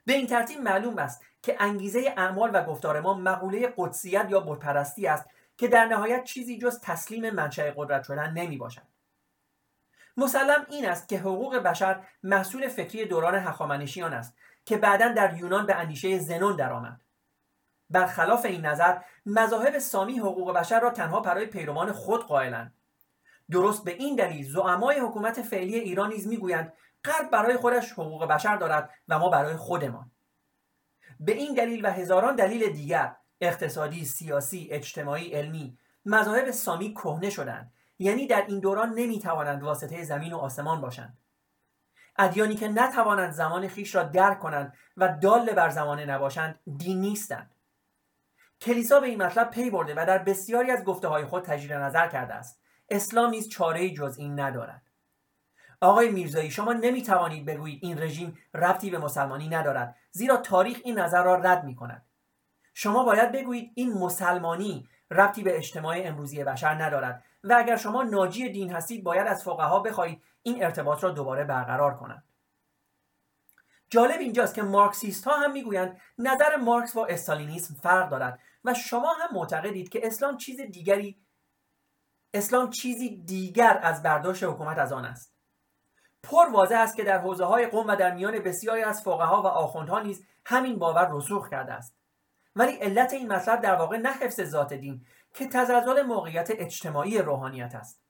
به این ترتیب معلوم است که انگیزه اعمال و گفتار ما مقوله قدسیت یا بتپرستی است که در نهایت چیزی جز تسلیم منشأ قدرت شدن نمی‌باشد. مسلم این است که حقوق بشر محصول فکری دوران هخامنشیان است که بعداً در یونان به اندیشه زنون درآمد. برخلاف این نظر، مذاهب سامی حقوق بشر را تنها برای پیروان خود قائلند. درست به این دلیل زعمای حکومت فعلی ایران نیز میگویند غرب برای خودش حقوق بشر دارد و ما برای خودمان. به این دلیل و هزاران دلیل دیگر، اقتصادی، سیاسی، اجتماعی، علمی، مذاهب سامی کهنه شدند. یعنی در این دوران نمیتوانند واسطه زمین و آسمان باشند. ادیانی که نتوانند زمان خیش را درک کنند و دال بر زمانه نباشند دین نیستند. کلیسا به این مطلب پی برده و در بسیاری از گفته‌های خود تجدید نظر کرده است. اسلام نیز چاره‌ای جز این ندارد. آقای میرزایی، شما نمیتوانید بگویید این رژیم ربطی به مسلمانی ندارد، زیرا تاریخ این نظر را رد می‌کند. شما باید بگویید این مسلمانی ربطی به اجتماع امروزی بشر ندارد و اگر شما ناجی دین هستید باید از فقها بخواهید این ارتباط را دوباره برقرار کنند. جالب اینجاست که مارکسیست ها هم میگویند نظر مارکس با استالینیسم فرق دارد و شما هم معتقدید که اسلام چیزی دیگر از برداشت حکومت از آن است. پر واضح است که در حوزه های قم و در میان بسیاری از فقها و آخوندها نیز همین باور رسوخ کرده است. ولی علت این مطلب در واقع نه حفظ ذات دین که تزلزل موقعیت اجتماعی روحانیت است،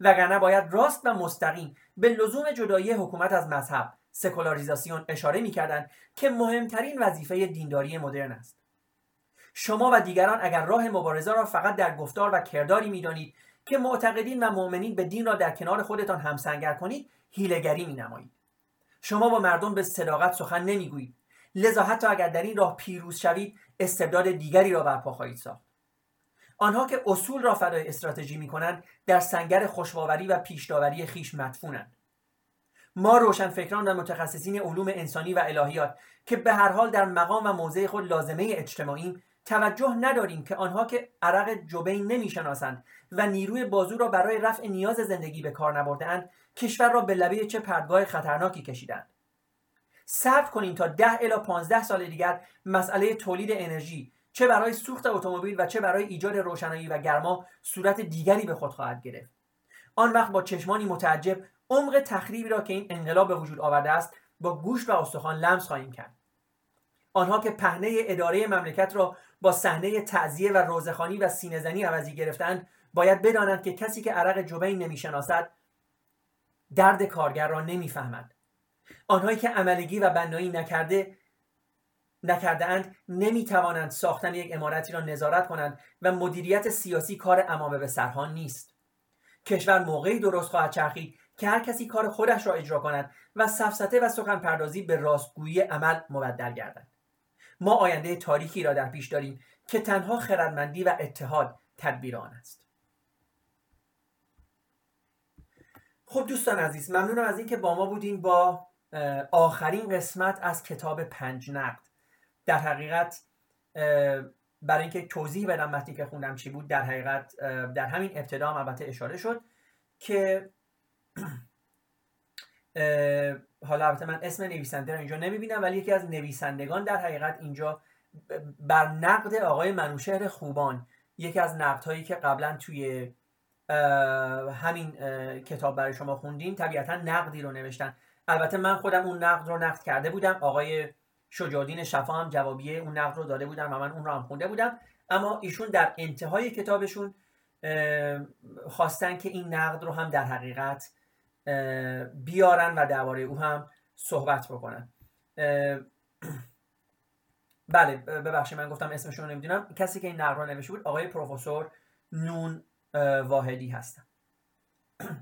وگرنه باید راست و مستقیم به لزوم جدایی حکومت از مذهب، سکولاریزاسیون، اشاره می‌کردند که مهمترین وظیفه دینداری مدرن است. شما و دیگران اگر راه مبارزه را فقط در گفتار و کرداری می‌دانید که معتقدین و مؤمنین به دین را در کنار خودتان همسنگر کنید، هیله‌گری می‌نمایید. شما با مردم به صداقت سخن نمی‌گویید، لذا حتی اگر در این راه پیروز شوید استبداد دیگری را برپا خواهید ساخت. آنها که اصول را فدای استراتژی می‌کنند در سنگر خوشباوری و پیشداوری خویش مدفونند. ما روشنفکران و متخصصین علوم انسانی و الهیات که به هر حال در مقام و موضع خود لازمه اجتماعی، توجه نداریم که آنها که عرق جبین نمی‌شناسند و نیروی بازو را برای رفع نیاز زندگی به کار نبرده‌اند، کشور را به لبه چه پردگاه خطرناکی کشیدند. صبر کنیم تا 10 الی 15 سال دیگر مسئله تولید انرژی چه برای سوخت اتومبیل و چه برای ایجاد روشنایی و گرما صورت دیگری به خود خواهد گرفت. آن وقت با چشمانی متعجب عمق تخریبی را که این انقلاب به وجود آورده است با گوش و استخوان لمس خواهیم کرد. آنها که پهنه اداره مملکت را با صحنه تعزیه و روزخوانی و سینه‌زنی عوضی گرفتند، باید بدانند که کسی که عرق جبین نمی‌شناسد درد کارگر را نمی‌فهمد. آنهایی که عملگی و بنایی نکرده‌اند نمی‌توانند ساختن یک عمارتی را نظارت کنند و مدیریت سیاسی کار عمامه به سرها نیست. کشور موقعی درست خواهد چرخید که هر کسی کار خودش را اجرا کند و سفسطه و سخن پردازی به راستگویی عمل مبدل گردد. ما آینده تاریکی را در پیش داریم که تنها خردمندی و اتحاد تدبیر آن است. خب دوستان عزیز، ممنونم از اینکه با ما بودین با آخرین قسمت از کتاب 5 نقد. در حقیقت برای اینکه توضیح بدم متنی که خوندم چی بود، در حقیقت در همین ابتدا هم البته اشاره شد که حالا البته من اسم نویسنده رو اینجا نمیبینم، ولی یکی از نویسندگان در حقیقت اینجا بر نقد آقای منوشهر خوبان یکی از نقدهایی که قبلا توی همین کتاب برای شما خوندیم طبیعتا نقدی رو نوشتن. البته من خودم اون نقد رو نقد کرده بودم، آقای شجاعالدین شفا هم جوابیه اون نقد رو داده بودن و من اون رو هم خونده بودم، اما ایشون در انتهای کتابشون خواستن که این نقد رو هم در حقیقت بیارن و درباره او هم صحبت بکنن. بله ببخشید من گفتم اسمشون رو نمیدونم. کسی که این نقد رو نوشته بود آقای پروفسور نون واحدی هستن.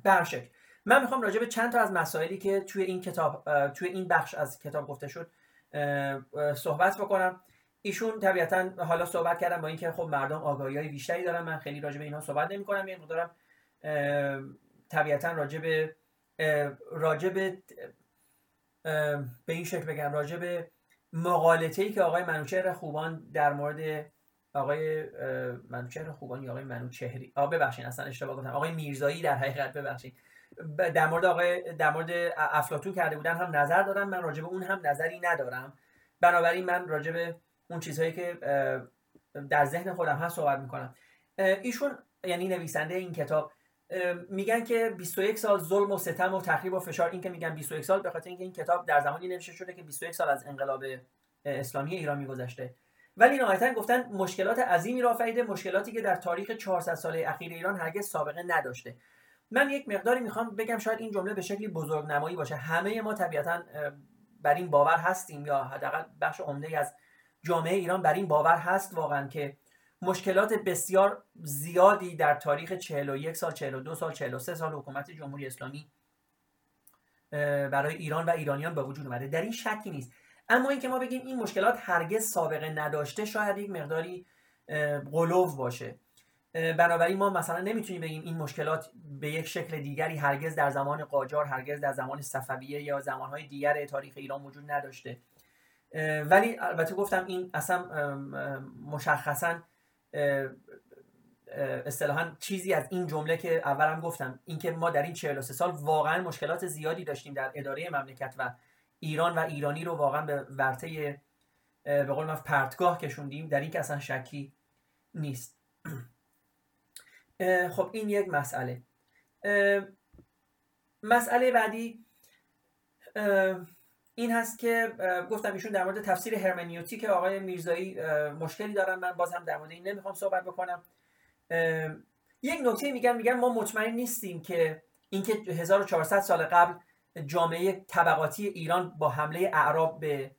برشک من میخوام راجع به چند تا از مسائلی که توی این کتاب، توی این بخش از کتاب گفته شد صحبت بکنم. ایشون طبیعتاً حالا صحبت کردم با اینکه خب مردم آگاهی‌های بیشتری دارن، من خیلی راجع به اینها صحبت نمی‌کنم، یعنی دارم طبیعتاً راجع به این شکل بگم، راجع به مغالطه‌ای که آقای منوچهر خوبان در مورد آقای منوچهر خوبان یا آقای منوچهری، ببخشید اصلا اشتباه گفتم، آقای میرزایی در حقیقت ببخشید، در مورد افلاطون کرده بودن هم نظر دارم، من راجع به اون هم نظری ندارم. بنابراین من راجع به اون چیزهایی که در ذهن خودم هست صحبت میکنم. ایشون یعنی نویسنده این کتاب میگن که 21 سال ظلم و ستم و تخریب و فشار، این که میگن 21 سال به خاطر اینکه این کتاب در زمانی نوشته شده که 21 سال از انقلاب اسلامی ایران میگذشته، ولی نهایتا گفتن مشکلات عظیمی را آفریده، مشکلاتی که در تاریخ 400 ساله اخیر ایران هرگز سابقه نداشته. من یک مقداری میخوام بگم شاید این جمله به شکلی بزرگنمایی باشه، همه ما طبیعتا بر این باور هستیم، یا حداقل بخش عمده از جامعه ایران بر این باور هست واقعا که مشکلات بسیار زیادی در تاریخ 41 سال، 42 سال، 43 سال حکومت جمهوری اسلامی برای ایران و ایرانیان به وجود اومده، در این شکی نیست. اما اینکه ما بگیم این مشکلات هرگز سابقه نداشته شاید یک مقداری غلو باشه. بنابراین ما مثلا نمیتونیم بگیم این مشکلات به یک شکل دیگری هرگز در زمان قاجار، هرگز در زمان صفویه یا زمانهای دیگر تاریخ ایران وجود نداشته. ولی البته گفتم این اصلا مشخصا اصطلاحاً چیزی از این جمله که اولم گفتم، اینکه ما در این 43 سال واقعا مشکلات زیادی داشتیم در اداره مملکت و ایران و ایرانی رو واقعا به ورطه به قول ما پرتگاه کشوندیم، در این که اصلا شکی نیست. خب این یک مسئله. مسئله بعدی این هست که گفتم ایشون در مورد تفسیر هرمنیوتیک آقای میرزایی مشکلی دارن، من باز هم در مورد این نمیخوام صحبت بکنم. یک نکته میگن ما مطمئن نیستیم که اینکه 1400 سال قبل جامعه طبقاتی ایران با حمله اعراب به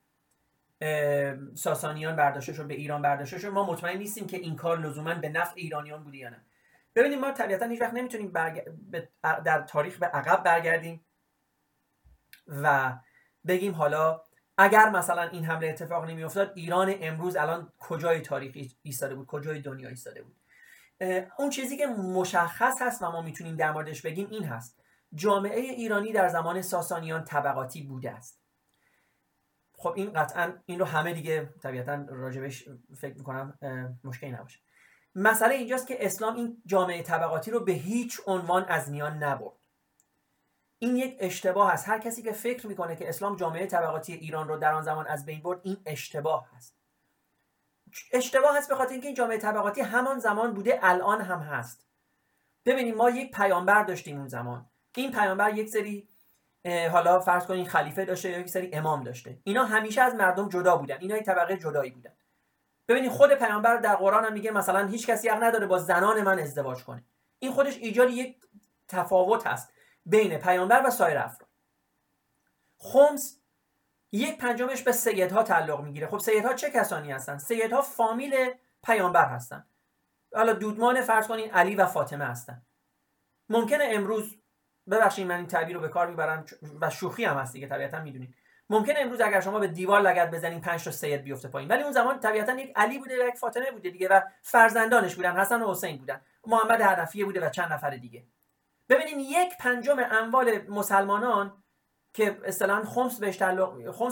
ساسانیان برداشته شد، به ایران برداشته شد، ما مطمئن نیستیم که این کار لزوما به نفع ایرانیان بوده یا نه. ببینید ما طبیعتا هیچ وقت نمیتونیم در تاریخ به عقب برگردیم و بگیم حالا اگر مثلا این حمله اتفاق نمی افتاد ایران امروز الان کجای تاریخ ایستاده بود، کجای دنیا ایستاده بود. اون چیزی که مشخص هست و ما میتونیم در موردش بگیم این هست: جامعه ایرانی در زمان ساسانیان طبقاتی بوده است. خب این قطعا این رو همه دیگه طبیعتا راجبش فکر میکنم مشکلی نباشه. مسئله اینجاست که اسلام این جامعه طبقاتی رو به هیچ عنوان از میان نبرد. این یک اشتباه است. هر کسی که فکر میکنه که اسلام جامعه طبقاتی ایران رو در آن زمان از بین برد، این اشتباه است. اشتباه است به خاطر اینکه این جامعه طبقاتی همان زمان بوده، الان هم هست. ببینید ما یک پیامبر داشتیم اون زمان، این پیامبر یک سری حالا فرض کنین خلیفه داشته یا یک سری امام داشته، اینا همیشه از مردم جدا بودن، اینا یک طبقه جدایی بودن. ببینید خود پیامبر در قرآن هم میگه مثلا هیچ کسی حق نداره با زنان من ازدواج کنه. این خودش ایجاد یک تفاوت هست بین پیامبر و سایر افراد. خمس 1/5 به سیدها تعلق میگیره. خب سیدها چه کسانی هستن؟ سیدها فامیل پیامبر هستن. حالا دودمان فرض کنین علی و فاطمه هستن. ممکنه امروز، ببخشید من این تعبیر رو به کار میبرم و شوخی هم هست دیگه طبیعتا میدونید، ممکنه امروز اگر شما به دیوار لگد بزنین 5 تا سید بیفته پایین، ولی اون زمان طبیعتا یک علی بوده و یک فاطمه بوده دیگه و فرزندانش بودن، حسن و حسین بودن، محمد حنفیه بوده و چند نفر دیگه. ببینین 1/5 اموال مسلمانان که اصطلاحاً خمس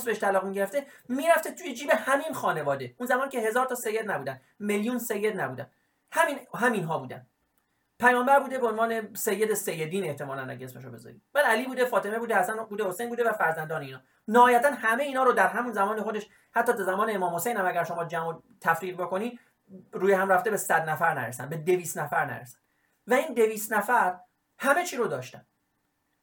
بهش تعلق میگرفته میرفته توی جیب همین خانواده. اون زمان که 1000 تا سید نبودن، 1,000,000 سید نبودن، همین‌ها بودن. پیامبر بوده به عنوان سید سیدین احتمالاً اگه اسمشو بذارید، بعد علی بوده، فاطمه بوده، حسن بوده، حسین بوده و فرزندان اینا. نهایتاً همه اینا رو در همون زمان خودش، حتی تا زمان امام حسین هم اگر شما جمع تفریق بکنید روی هم رفته به 100 نفر نرسن، به 200 نفر نرسن. و این 200 نفر همه چی رو داشتن.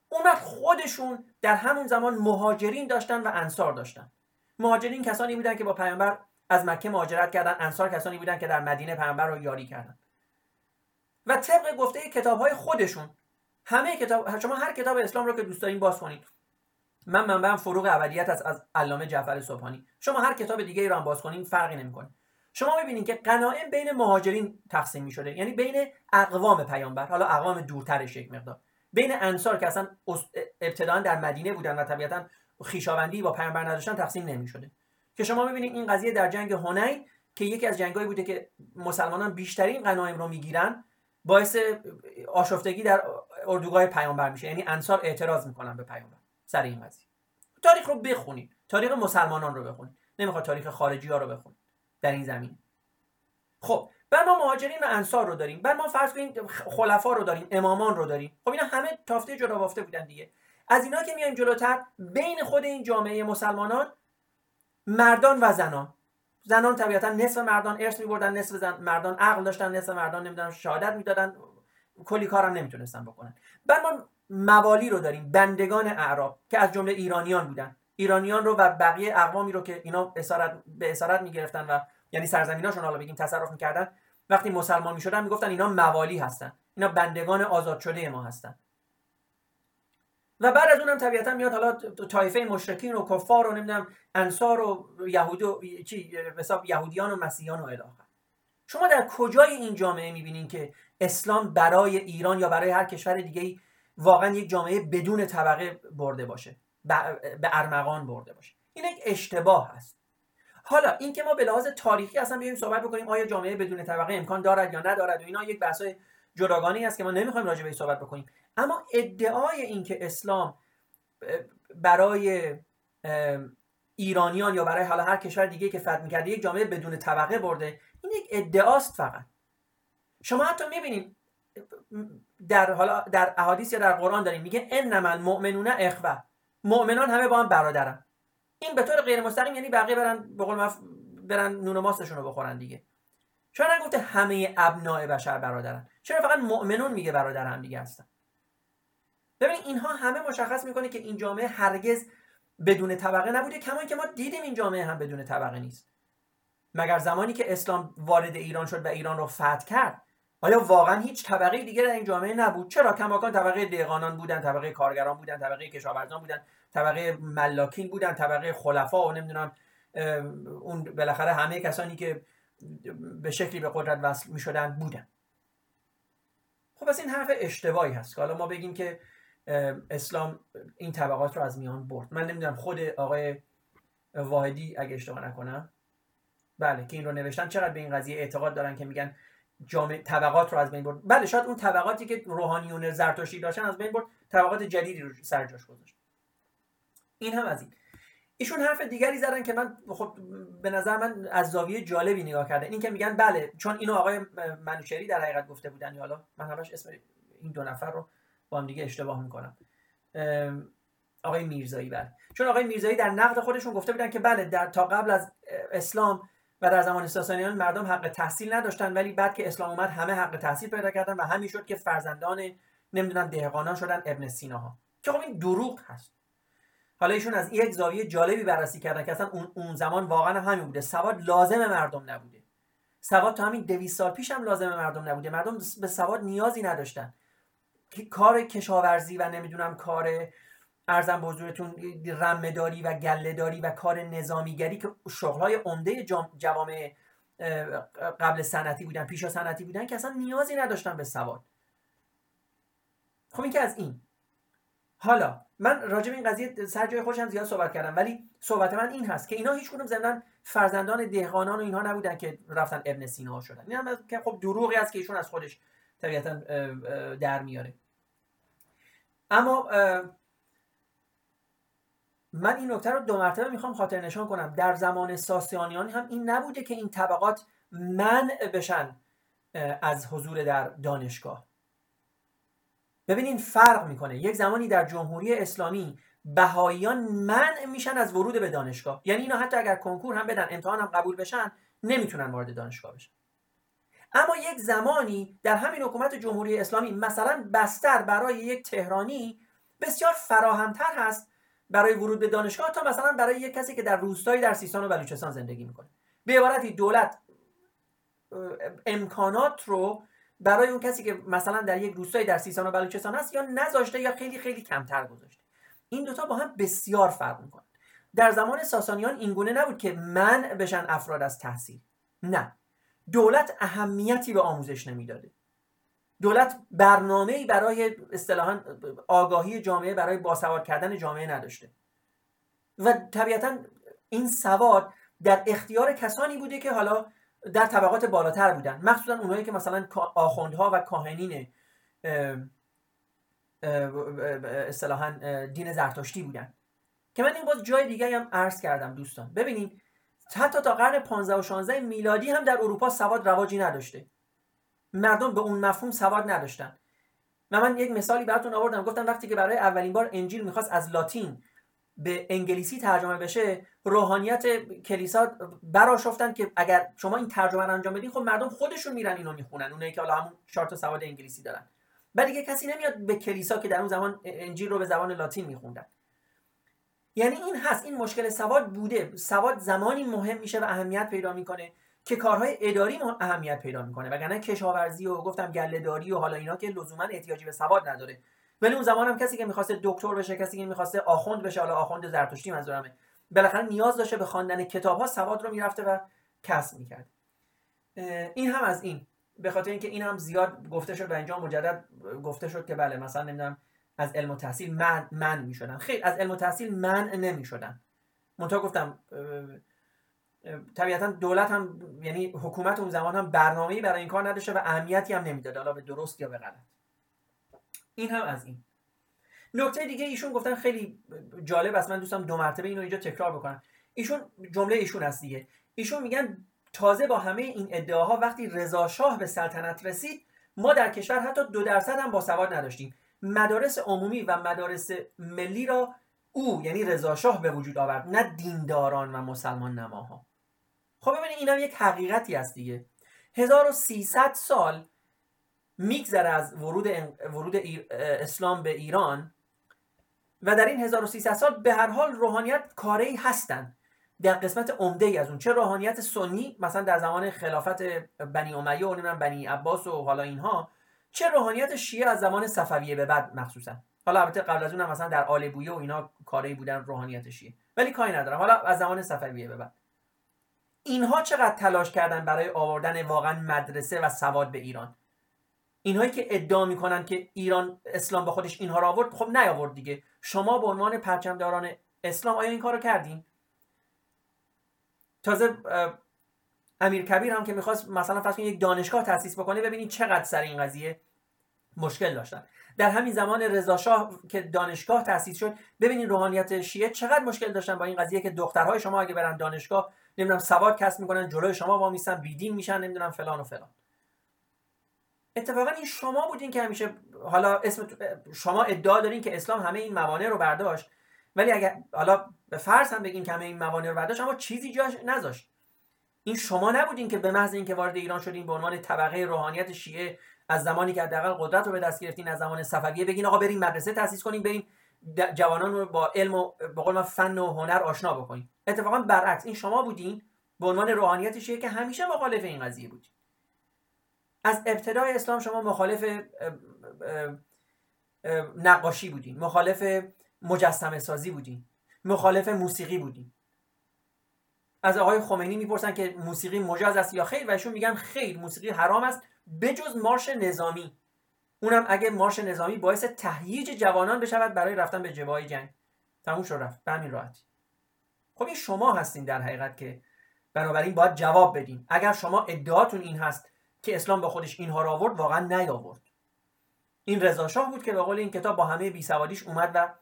اونم خودشون در همون زمان مهاجرین داشتن و انصار داشتن. مهاجرین کسانی بودن که با پیامبر از مکه مهاجرت کردن، انصار کسانی بودن که در مدینه پیامبر رو یاری کردن. و طبق گفته کتاب‌های خودشون، همه کتاب، شما هر کتاب اسلام رو که دوست دارین باز کنید. من منبعم فروغ ابدیت از علامه جعفر سبحانی. شما هر کتاب دیگه ای رو هم باز کنین فرقی نمی‌کنه. شما می‌بینید که غنایم بین مهاجرین تقسیم می‌شده، یعنی بین اقوام پیامبر، حالا اقوام دورترش یک مقدار، بین انصار که اصلا ابتداً در مدینه بودن و طبیعتاً خویشاوندی با پیامبر نداشتن تقسیم نمی‌شده. که شما می‌بینید این قضیه در جنگ حنین که یکی از جنگ‌هایی بوده که مسلمانان بیشترین غنایم رو می‌گیرن، باعث آشفتگی در اردوگاه پیامبر میشه، یعنی انصار اعتراض می‌کنن به پیامبر سر این قضیه. تاریخ رو بخونید، تاریخ مسلمانان رو بخونید، نمیخواد تاریخ خارجی‌ها رو بخونید در این زمین. خب بعد ما مهاجرین و انصار رو داریم، بعد ما فرض کنیم خلفا رو داریم، امامان رو داریم. خب اینا همه تافته جدا بافته بودن دیگه. از اینا که میایم جلوتر، بین خود این جامعه مسلمانان مردان و زنان، زنان طبیعتا نصف مردان ارث می‌بردن، نصف زن مردان عقل داشتن، نصف مردان نمیدونم شهادت میدادن، کلی کارم نمیتونستن بکنن. بعد ما موالی رو داریم، بندگان اعراب که از جمله ایرانیان بودن، ایرانیان رو و بقیه اقوامی رو که اینا به اسارت میگرفتن و یعنی سرزمیناشون حالا بگیم تصرف میکردن، وقتی مسلمان میشدن میگفتن اینا موالی هستن، اینا بندگان آزاد شده ما هستن. و بعد از اونم طبیعتا میاد حالا طایفه مشرکین و کفار و نمیدونم انصار و یهود و چی حساب یهودیان و مسیحیان و الی آخر. شما در کجای این جامعه میبینین که اسلام برای ایران یا برای هر کشور دیگه‌ای واقعا یک جامعه بدون طبقه برده باشه، به ارمغان برده باشه؟ این یک اشتباه هست. حالا این که ما به لحاظ تاریخی اصلا بیایم صحبت بکنیم آیا جامعه بدون طبقه امکان دارد یا ندارد و اینا یک بحثای جداگانه‌ای است که ما نمیخوایم راجع بهش صحبت بکنیم. اما ادعای این که اسلام برای ایرانیان یا برای حالا هر کشور دیگه که فتح می‌کرده یک جامعه بدون طبقه برده، این یک ادعاست فقط. شما حتی می‌بینید در حالا در احادیث یا در قرآن داریم میگه انما المؤمنون اخوه، مؤمنان همه با هم برادرن. این به طور غیر مستقیم یعنی بقیه برن به قول معروف برن نون و ماستشون رو بخورن دیگه. چرا نگفته همه ابناء بشر برادرن؟ چرا فقط مؤمنون میگه برادر هم دیگه هستن؟ ببینید اینها همه مشخص میکنه که این جامعه هرگز بدون طبقه نبوده، کما اینکه ما دیدیم این جامعه هم بدون طبقه نیست. مگر زمانی که اسلام وارد ایران شد و ایران رو فتح کرد، آیا واقعا هیچ طبقه دیگه در این جامعه نبود؟ چرا کماکان طبقه دهقانان بودن، طبقه کارگران بودن، طبقه کشاورزان بودن، طبقه ملاکین بودن، طبقه خلفا و نمیدونم اون بالاخره همه کسانی که به شکلی به قدرت وصل میشدن بودن. خب پس این حرف اشتباهی هست که حالا ما بگیم که اسلام این طبقات رو از میان برد. من نمیدونم خود آقای واحدی اگه اشتباه نکنم، بله، که این رو نوشتن، چقدر به این قضیه اعتقاد دارن که میگن جامعه طبقات رو از بین برد. بله، شاید اون طبقاتی که روحانیون زرتشتی داشتن از بین برد، طبقات جدیدی رو سر جاش گذاشت. این هم از این. ایشون حرف دیگری زدن که من خب به نظر من از زاویه جالبی نگاه کردن. این که میگن بله، چون اینو آقای منوشری در حقیقت گفته بودن، حالا من همش اسم این دو نفر رو با هم دیگه اشتباه میکنم. آقای میرزایی، بله، چون آقای میرزایی در نقد خودشون گفته بودن که بله تا قبل از اسلام و در زمان ساسانیان مردم حق تحصیل نداشتن، ولی بعد که اسلام اومد همه حق تحصیل پیدا کردن و همین شد که فرزندان نمیدونم دهقانان شدن ابن سیناها، که خب این دروغ هست. حالا ایشون از یک زاویه جالبی بررسی کردن که اصلا اون زمان واقعا همین بوده، سواد لازم مردم نبوده، سواد تا همین 200 سال پیش هم لازم مردم نبوده، مردم به سواد نیازی نداشتن که کار کشاورزی و نمیدونم کار ارزم به حضورتون رمه‌داری و گله‌داری و کار نظامیگری که شغل‌های عمده جوامع قبل سنتی بودن، پیش از سنتی بودن، که اصلا نیازی نداشتن به سواد. خب این که از این. حالا من راجع به این قضیه سر جای خودم زیاد صحبت کردم، ولی صحبت من این هست که اینا هیچکدوم زندن فرزندان دهقانان و اینها نبودن که رفتن ابن سیناها شدن. این هم که خب دروغی است که ایشون از خودش طبیعتاً در میاره. اما من این نکته رو دو مرتبه میخوام خاطر نشان کنم، در زمان ساسانیان هم این نبوده که این طبقات منع بشن از حضور در دانشگاه. ببینین فرق میکنه. یک زمانی در جمهوری اسلامی بهاییان منع میشن از ورود به دانشگاه، یعنی اینا حتی اگر کنکور هم بدن، امتحان هم قبول بشن، نمیتونن وارد دانشگاه بشن. اما یک زمانی در همین حکومت جمهوری اسلامی مثلا بستر برای یک تهرانی بسیار فراهمتر هست برای ورود به دانشگاه تا مثلا برای یک کسی که در روستایی در سیستان و بلوچستان زندگی میکنه. به عبارتی دولت امکانات رو برای اون کسی که مثلا در یک روستایی در سیستان و بلوچستان هست یا نذاشته یا خیلی خیلی کمتر گذاشته. این دوتا با هم بسیار فرق میکنن. در زمان ساسانیان اینگونه نبود که منع بشن افراد از تحصیل. نه، دولت اهمیتی به آموزش نمیداده. دولت برنامه‌ای برای اصطلاحاً آگاهی جامعه، برای باسواد کردن جامعه نداشته و طبیعتاً این سواد در اختیار کسانی بوده که حالا در طبقات بالاتر بودن، مخصوصاً اونایی که مثلا آخوندها و کاهنین اصطلاحاً دین زرتشتی بودن، که من این باز جای دیگه هم عرض کردم دوستان. ببینید حتی تا قرن 15 و 16 میلادی هم در اروپا سواد رواجی نداشته، مردم به اون مفهوم سواد نداشتن. من یک مثالی براتون آوردم، گفتم وقتی که برای اولین بار انجیل میخواست از لاتین به انگلیسی ترجمه بشه، روحانیت کلیسا برآشفتن که اگر شما این ترجمه رو انجام بدین خب مردم خودشون میرن اینو میخونن، اونایی که حالا همون 4 تا سواد انگلیسی دارن. بعد دیگه کسی نمیاد به کلیسا که در اون زمان انجیل رو به زبان لاتین میخوندن. یعنی این هست، این مشکل سواد بوده. سواد زمانی مهم میشه و اهمیت پیدا میکنه که کارهای اداری اهمیت پیدا میکنه، وگرنه کشاورزی و گفتم گله‌داری و حالا اینا که لزوما احتیاجی به سواد نداره. ولی اون زمان هم کسی که میخواسته دکتر بشه، کسی که میخواسته آخوند بشه، حالا آخوند زرتشتی منظورمه، بالاخره نیاز داشته به خواندن کتاب‌ها، سواد رو میرفته و کسب میکرد. این هم از این، به خاطر اینکه این هم زیاد گفته شد و اینجا مجدد گفته شد که بله مثلا نمیدونم از علم و تحصیل من میشدن. خیلی از علم و تحصیل من نمیشدن، منتها گفتم طبیعتا دولت هم، یعنی حکومت اون زمان هم برنامه‌ای برای این کار نداشته و اهمیتی هم نمیداد، حالا به درست یا به غلط. این هم از این. نکته دیگه ایشون گفتن خیلی جالب است، من دوستم دو مرتبه اینو اینجا تکرار بکنم. ایشون جمله ایشون است دیگه، ایشون میگن تازه با همه این ادعاها وقتی رضا شاه به سلطنت رسید ما در کشور حتی 2% هم باسواد نداشتیم. مدارس عمومی و مدارس ملی را او یعنی رضا شاه به وجود آورد، نه دینداران و مسلمان نماها. خب ببینید این هم یک حقیقتی است دیگه. 1300 سال میگذره از ورود اسلام به ایران و در این 1300 سال به هر حال روحانیت کاری هستن در قسمت عمده ای از اون، چه روحانیت سنی مثلا در زمان خلافت بنی امیه و نمیدونم بنی عباس و حالا اینها، چه روحانیت شیعه از زمان صفویه به بعد مخصوصا. حالا البته قبل از اون هم مثلا در آل بویه و اینا کاری بودن روحانیت شیعه، ولی کاری ندارم. حالا از زمان صفویه به بعد اینها چقدر تلاش کردن برای آوردن واقعا مدرسه و سواد به ایران. اینهایی که ادعا میکنن که ایران اسلام با خودش اینها را آورد، خب نیاورد دیگه. شما به عنوان پرچمداران اسلام آیا این کارو کردین؟ تازه امیرکبیر هم که میخواست مثلا فرض کنید یک دانشگاه تأسیس بکنه، ببینید چقدر سر این قضیه مشکل داشتن. در همین زمان رضا شاه که دانشگاه تأسیس شد، ببینید روحانیت شیعه چقدر مشکل داشتن با این قضیه که دخترهای شما اگه برن دانشگاه نمیدونم سواد کسب میکنن، جلوی شما وا میسن، بیدین میشن، نمیدونم فلان و فلان. اتفاقا این شما بودین که همیشه حالا اسم شما ادعا دارین که اسلام همه این موانع رو برداشت، ولی اگر حالا به فرض هم بگین که همه این موانع رو برداشت اما چیزی جاش نذاشت، این شما نبودین که به محض اینکه وارد ایران شدین به عنوان طبقه روحانیت شیعه از زمانی که حداقل قدرت رو به دست گرفتین از زمان صفویه بگین آقا بریم مدرسه تأسیس کنیم، بریم جوانان رو با علم و به قول من فن و هنر آشنا بکنیم. اتفاقا برعکس، این شما بودین به عنوان روحانیت شیعه که همیشه مخالف این قضیه بودین. از ابتدای اسلام شما مخالف نقاشی بودین، مخالف مجسمه سازی بودین، مخالف موسیقی بودین. از آقای خمینی میپرسن که موسیقی مجاز است یا خیر و ایشون میگن خیر، موسیقی حرام است بجز مارش نظامی، اونم اگه مارش نظامی باعث تهییج جوانان بشود برای رفتن به جبهه جنگ. تموم شد رفت به همین راحتی. خب این شما هستین در حقیقت که بنابراین باید جواب بدین. اگر شما ادعاتون این هست که اسلام با خودش اینها را آورد، واقعا نیاورد. این رضا شاه بود که به قول این کتاب با همه بیسوادیش اومد و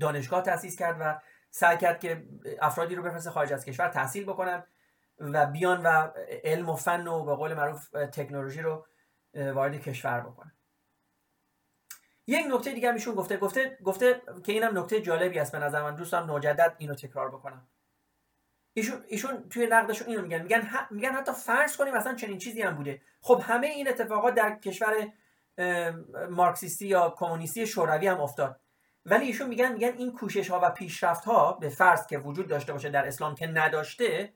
دانشگاه تأسیس کرد و سعی کرد که افرادی رو بفرسته خارج از کشور تحصیل بکنن و بیان و علم و فن و به قول معروف تکنولوژی رو وارد کشور بکنن. یک نکته دیگه میشون گفته که اینم نکته جالبی است به نظر من، دوستم مجدد اینو تکرار بکنم. ایشون توی نقدشون اینو میگن حتی فرض کنیم مثلا چنین چیزی هم بوده. خب همه این اتفاقات در کشور مارکسیستی یا کمونیستی شوروی هم افتاد، ولی ایشون میگن این کوشش ها و پیشرفت ها به فرض که وجود داشته باشه در اسلام، که نداشته،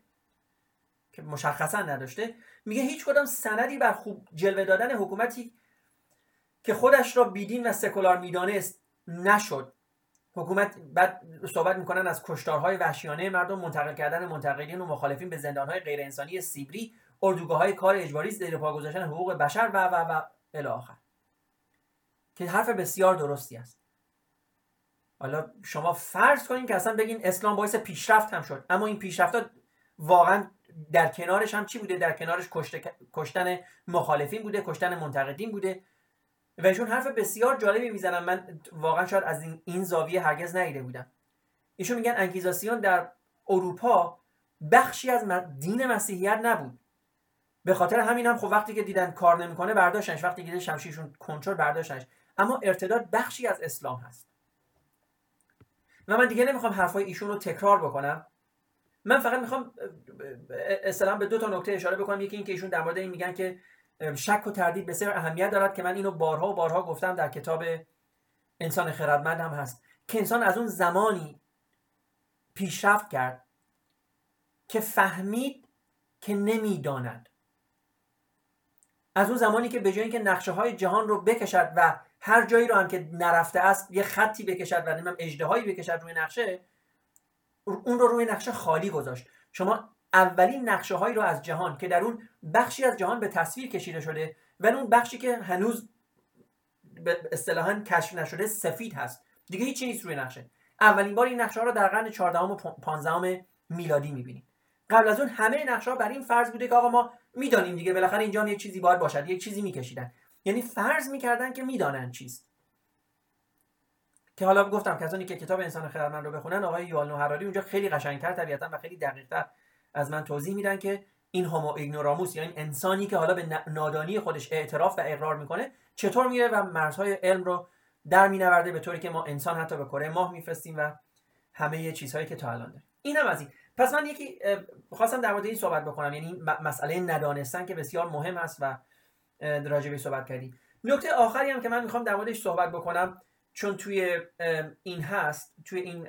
که مشخصا نداشته، میگه هیچ کدام سندی بر خوب جلوه دادن حکومتی که خودش را بیدین و سکولار میدانست نشد. حکومت بعد صحبت میکنن از کشتارهای وحشیانه مردم، منتقل کردن منتقدین و مخالفین به زندانهای غیر انسانی سیبری، اردوگاه‌های کار اجباری، زیر پا گذاشتن حقوق بشر و الی آخر، که حرف بسیار درستی است. حالا شما فرض کنین که اصلا بگین اسلام باعث پیشرفت هم شد، اما این پیشرفت‌ها واقعا در کنارش هم چی بوده؟ در کنارش کشتن مخالفین بوده، کشتن منتقدین بوده. و ایشون حرف بسیار جالبی میزنن، من واقعا شاید از این زاویه هرگز ندیده بودم. ایشون میگن انکیزاسیون در اروپا بخشی از دین مسیحیت نبود. به خاطر همین هم خب وقتی که دیدن کار نمیکنه برداشتنش، وقتی که شمشیرشون کنچور برداشتنش. اما ارتداد بخشی از اسلام هست. و من دیگه نمیخوام حرفای ایشون رو تکرار بکنم. من فقط میخوام اصطلاحاً به دو تا نکته اشاره بکنم. یکی اینکه ایشون در مورد این میگن که شک و تردید بسیار اهمیت دارد، که من اینو بارها و بارها گفتم، در کتاب انسان خردمند هم هست، که انسان از اون زمانی پیشرفت کرد که فهمید که نمیداند. از اون زمانی که به جای اینکه نقشه های جهان رو بکشد و هر جایی رو هم که نرفته است یه خطی بکشد و نمیدونم اژدهایی بکشد روی نقشه، اون رو روی نقشه خالی گذاشت. شما اولین نقشه هایی رو از جهان که در اون بخشی از جهان به تصویر کشیده شده و اون بخشی که هنوز به اصطلاحاً کشف نشده سفید هست، دیگه هیچی نیست روی نقشه. اولین بار این نقشه ها رو در قرن 14 و 15 میلادی میبینیم. قبل از اون همه نقشه ها بر این فرض بوده که آقا ما میدانیم دیگه، بالاخره اینجا هم یک چیزی باید باشد، یک چیزی میکشیدن، یعنی فرض میکردن که میدانن چیست. که حالا گفتم کسانی که کتاب انسان خردمند رو بخونن، آقای یوآل نوح هراری اونجا خیلی قشنگتر طبیعتاً و خیلی دقیق‌تر از من توضیح میدن که این هومو ایگنوراموس، یعنی انسانی که حالا به نادانی خودش اعتراف و اقرار میکنه، چطور میره و مرزهای علم رو در مینورده، به طوری که ما انسان حتی به کره ماه میفرستیم و همه چیزهایی که تا الان داریم. اینم از این. پس من یکی خواستم در مورد این صحبت بکنم، یعنی مسئله ندانستن که بسیار مهم است و راجع به صحبت کردیم. نکته آخری هم که من میخوام در موردش صحبت بکنم، چون توی این هست، توی این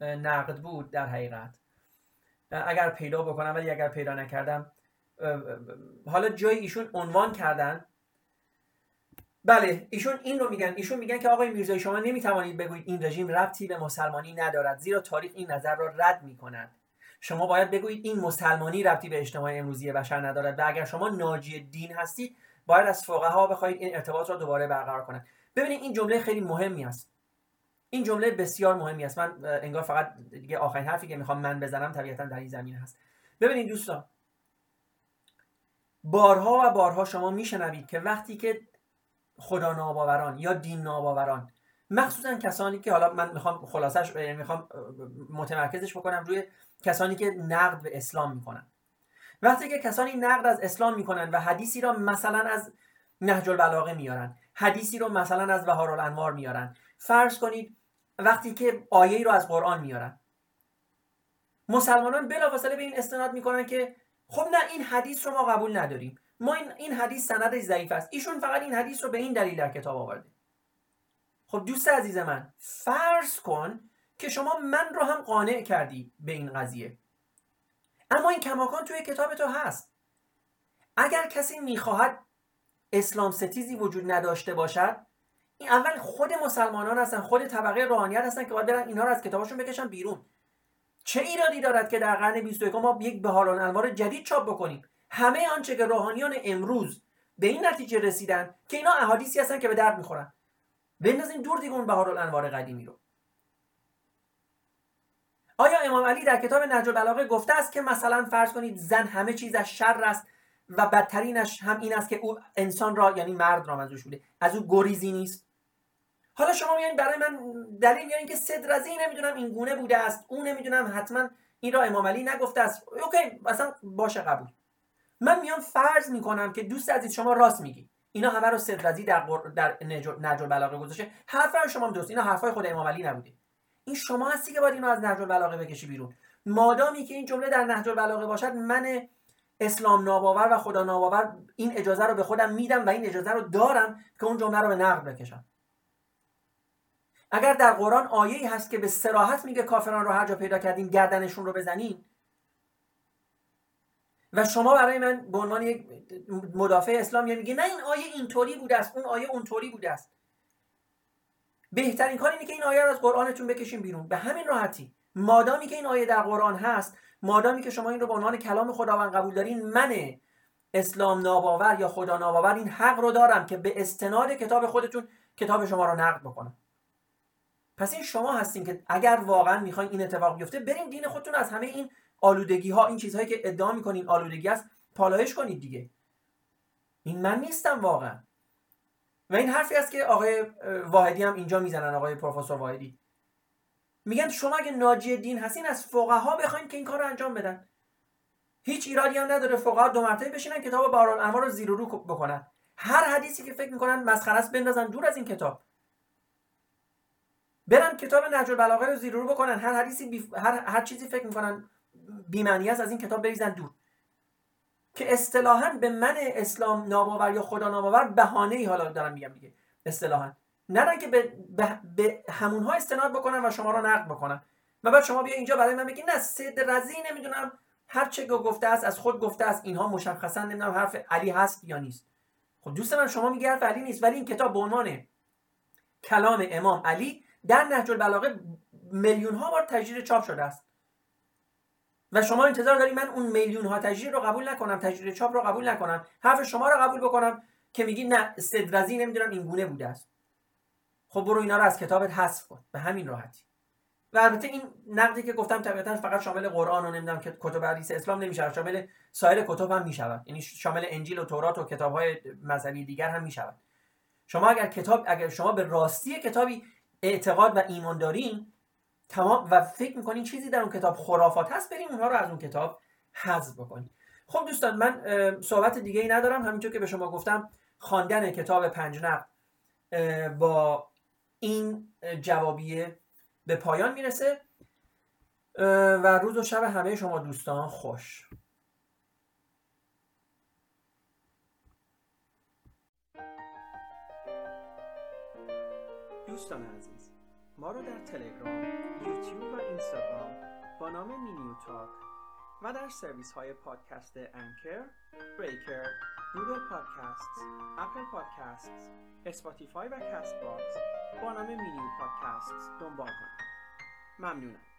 نقد بود در حقیقت، اگر پیدا بکنم، ولی اگر پیدا نکردم حالا جای ایشون عنوان کردن. بله ایشون این رو میگن، ایشون میگن که آقای میرزایی شما نمیتوانید بگویید این رژیم ربطی به مسلمانی ندارد، زیرا تاریخ این نظر را رد میکند. شما باید بگویید این مسلمانی ربطی به اجتماع امروزی بشر ندارد، و اگر شما ناجی دین هستید باید از فقها بخواید این ارتباط را دوباره برقرار کنند. ببینید این جمله خیلی مهمی است. این جمله بسیار مهمی است. من انگار فقط دیگه آخرین حرفی که میخوام من بزنم طبیعتاً در این زمینه هست. ببینید دوستان، بارها و بارها شما میشنوید که وقتی که خدا ناباوران یا دین ناباوران، مخصوصاً کسانی که حالا من میخوام خلاصش، میخوام متمرکزش بکنم روی کسانی که نقد به اسلام میکنن، وقتی که کسانی نقد از اسلام میکنن و حدیثی را مثلا از نهج البلاغه میارن، حدیثی رو مثلا از بهارالانوار میارن، فرض کنید وقتی که آیه‌ای رو از قرآن میارن، مسلمانان بلافاصله به این استناد میکنن که خب نه، این حدیث رو ما قبول نداریم، ما این حدیث سندش ضعیف است، ایشون فقط این حدیث رو به این دلیل در کتاب آورده. خب دوست عزیز من، فرض کن که شما من رو هم قانع کردی به این قضیه، اما این کماکان توی کتاب تو هست. اگر کسی میخواهد اسلام ستیزی وجود نداشته باشد، این اول خود مسلمانان هستن، خود طبقه روحانیت هستن که باید برن اینا رو از کتاباشون بکشن بیرون. چه ایرادی دارد که در قرن 21 ما یک بهارالانوار جدید چاپ بکنیم؟ همه آنچه که روحانیان امروز به این نتیجه رسیدن که اینا احادیثی هستن که به درد میخورن، بندازین دور دیگه اون بهارالانوار قدیمی رو. آیا امام علی در کتاب نهج البلاغه گفته است که مثلا فرض کنید زن همه چیزش شر است و بدترینش هم این است که او انسان را، یعنی مرد را منظورش بوده، از او گریزی نیست؟ حالا شما میگین برای من دلیل میارین که صدر از این نمیدونم این گونه بوده است، اون نمیدونم حتما این را امام علی نگفته است. اوکی، مثلا باشه، قبول. من میام فرض میکنم که دوست عزیز شما راست میگی، اینا همه رو صدر از در نهج البلاغه گذاشته، حرفا شما درست، اینا حرفای خود امام علی نبوده، این شما هستی که باید اینو از نهج البلاغه بکشی بیرون. مادامی که این جمله در نهج البلاغه باشد، من اسلام ناباور و خدا ناباور این اجازه رو به خودم میدم و این اجازه رو دارم که اون جمله رو به نقد بکشم. اگر در قرآن آیه‌ای هست که به صراحت میگه کافران رو هر جا پیدا کردین گردنشون رو بزنین و شما برای من به عنوان یک مدافع اسلام میگه نه این آیه اینطوری بوده است، اون آیه اونطوری بوده است، بهترین کار اینه که این آیه رو از قرآنتون بکشین بیرون. به همین راحتی مادامی که این آیه در قرآن هست، مادامی که شما این رو به عنوان کلام خداوند قبول دارین، من اسلام ناباور یا خدا ناباور این حق رو دارم که به استناد کتاب خودتون کتاب شما رو نقد بکنم. پس این شما هستین که اگر واقعا میخواین این اتفاق بیفته، بریم دین خودتون از همه این آلودگی ها، این چیزهایی که ادعا میکنین آلودگی است، پالایش کنید دیگه. این من نیستم واقعا. و این حرفی است که آقای واحدی هم اینجا میزنن، آقای پروفسور واحدی میگن شما اگه ناجی دین هستین از فقها بخواید که این کارو انجام بدن، هیچ ایرادی هم نداره فقها دو مرتبه بشینن کتاب بارالانوار رو زیر و رو بکنن، هر حدیثی که فکر میکنن مسخره است بندازن دور از این کتاب، برن کتاب نهج البلاغه رو زیر و رو بکنن، هر حدیثی هر چیزی فکر میکنن بی معنی است از این کتاب بریزن دور، که اصطلاحاً به من اسلام ناباور یا خدا ناباور بهانه‌ای حالا دارم میگم دیگه، اصطلاحاً نه که به همونها استناد بکنن و شما رو نقد بکنن و بعد شما بیا اینجا برای من بگین نه سید رضی نمیدونم هر چه گفته است از خود گفته است، اینها مشخصاً نمیدونم حرف علی هست یا نیست. خب دوست من شما میگی حرف علی نیست، ولی این کتاب به عنوان کلام امام علی در نهج البلاغه میلیون ها بار تجدید چاپ شده است و شما انتظار دارید من اون میلیون ها تجریر رو قبول نکنم، تجریر چاپ رو قبول نکنم، حرف شما رو قبول بکنم که میگید نه صدرزی نمیدونم این گونه بوده است. خب برو اینا رو از کتابت حذف کن به همین راحتی. و البته این نقدی که گفتم طبیعتا فقط شامل قرآن و نمیدونم که کتب حدیث اسلام نمیشه، شامل سایر کتب هم میشود، یعنی شامل انجیل و تورات و کتاب‌های مذهبی دیگر هم میشود. شما اگر شما به راستی کتابی اعتقاد و ایمان دارین تمام و فکر میکنین چیزی در اون کتاب خرافات هست، بریم اونها رو از اون کتاب حذف بکنیم. خب دوستان من صحبت دیگه ای ندارم، همینطور که به شما گفتم خواندن کتاب پنج نقد با این جوابیه به پایان میرسه و روز و شب همه شما دوستان خوش. دوستان عزیز ما رو در تلگرام، یوتیوب و اینستاگرام با نام مینیو تاک و در سرویس های پادکست انکر، بریکر، گوگل پادکست، اپل پادکست، اسپاتیفای و کست باکس با نام مینیو پادکست دنبال کنید. ممنونم.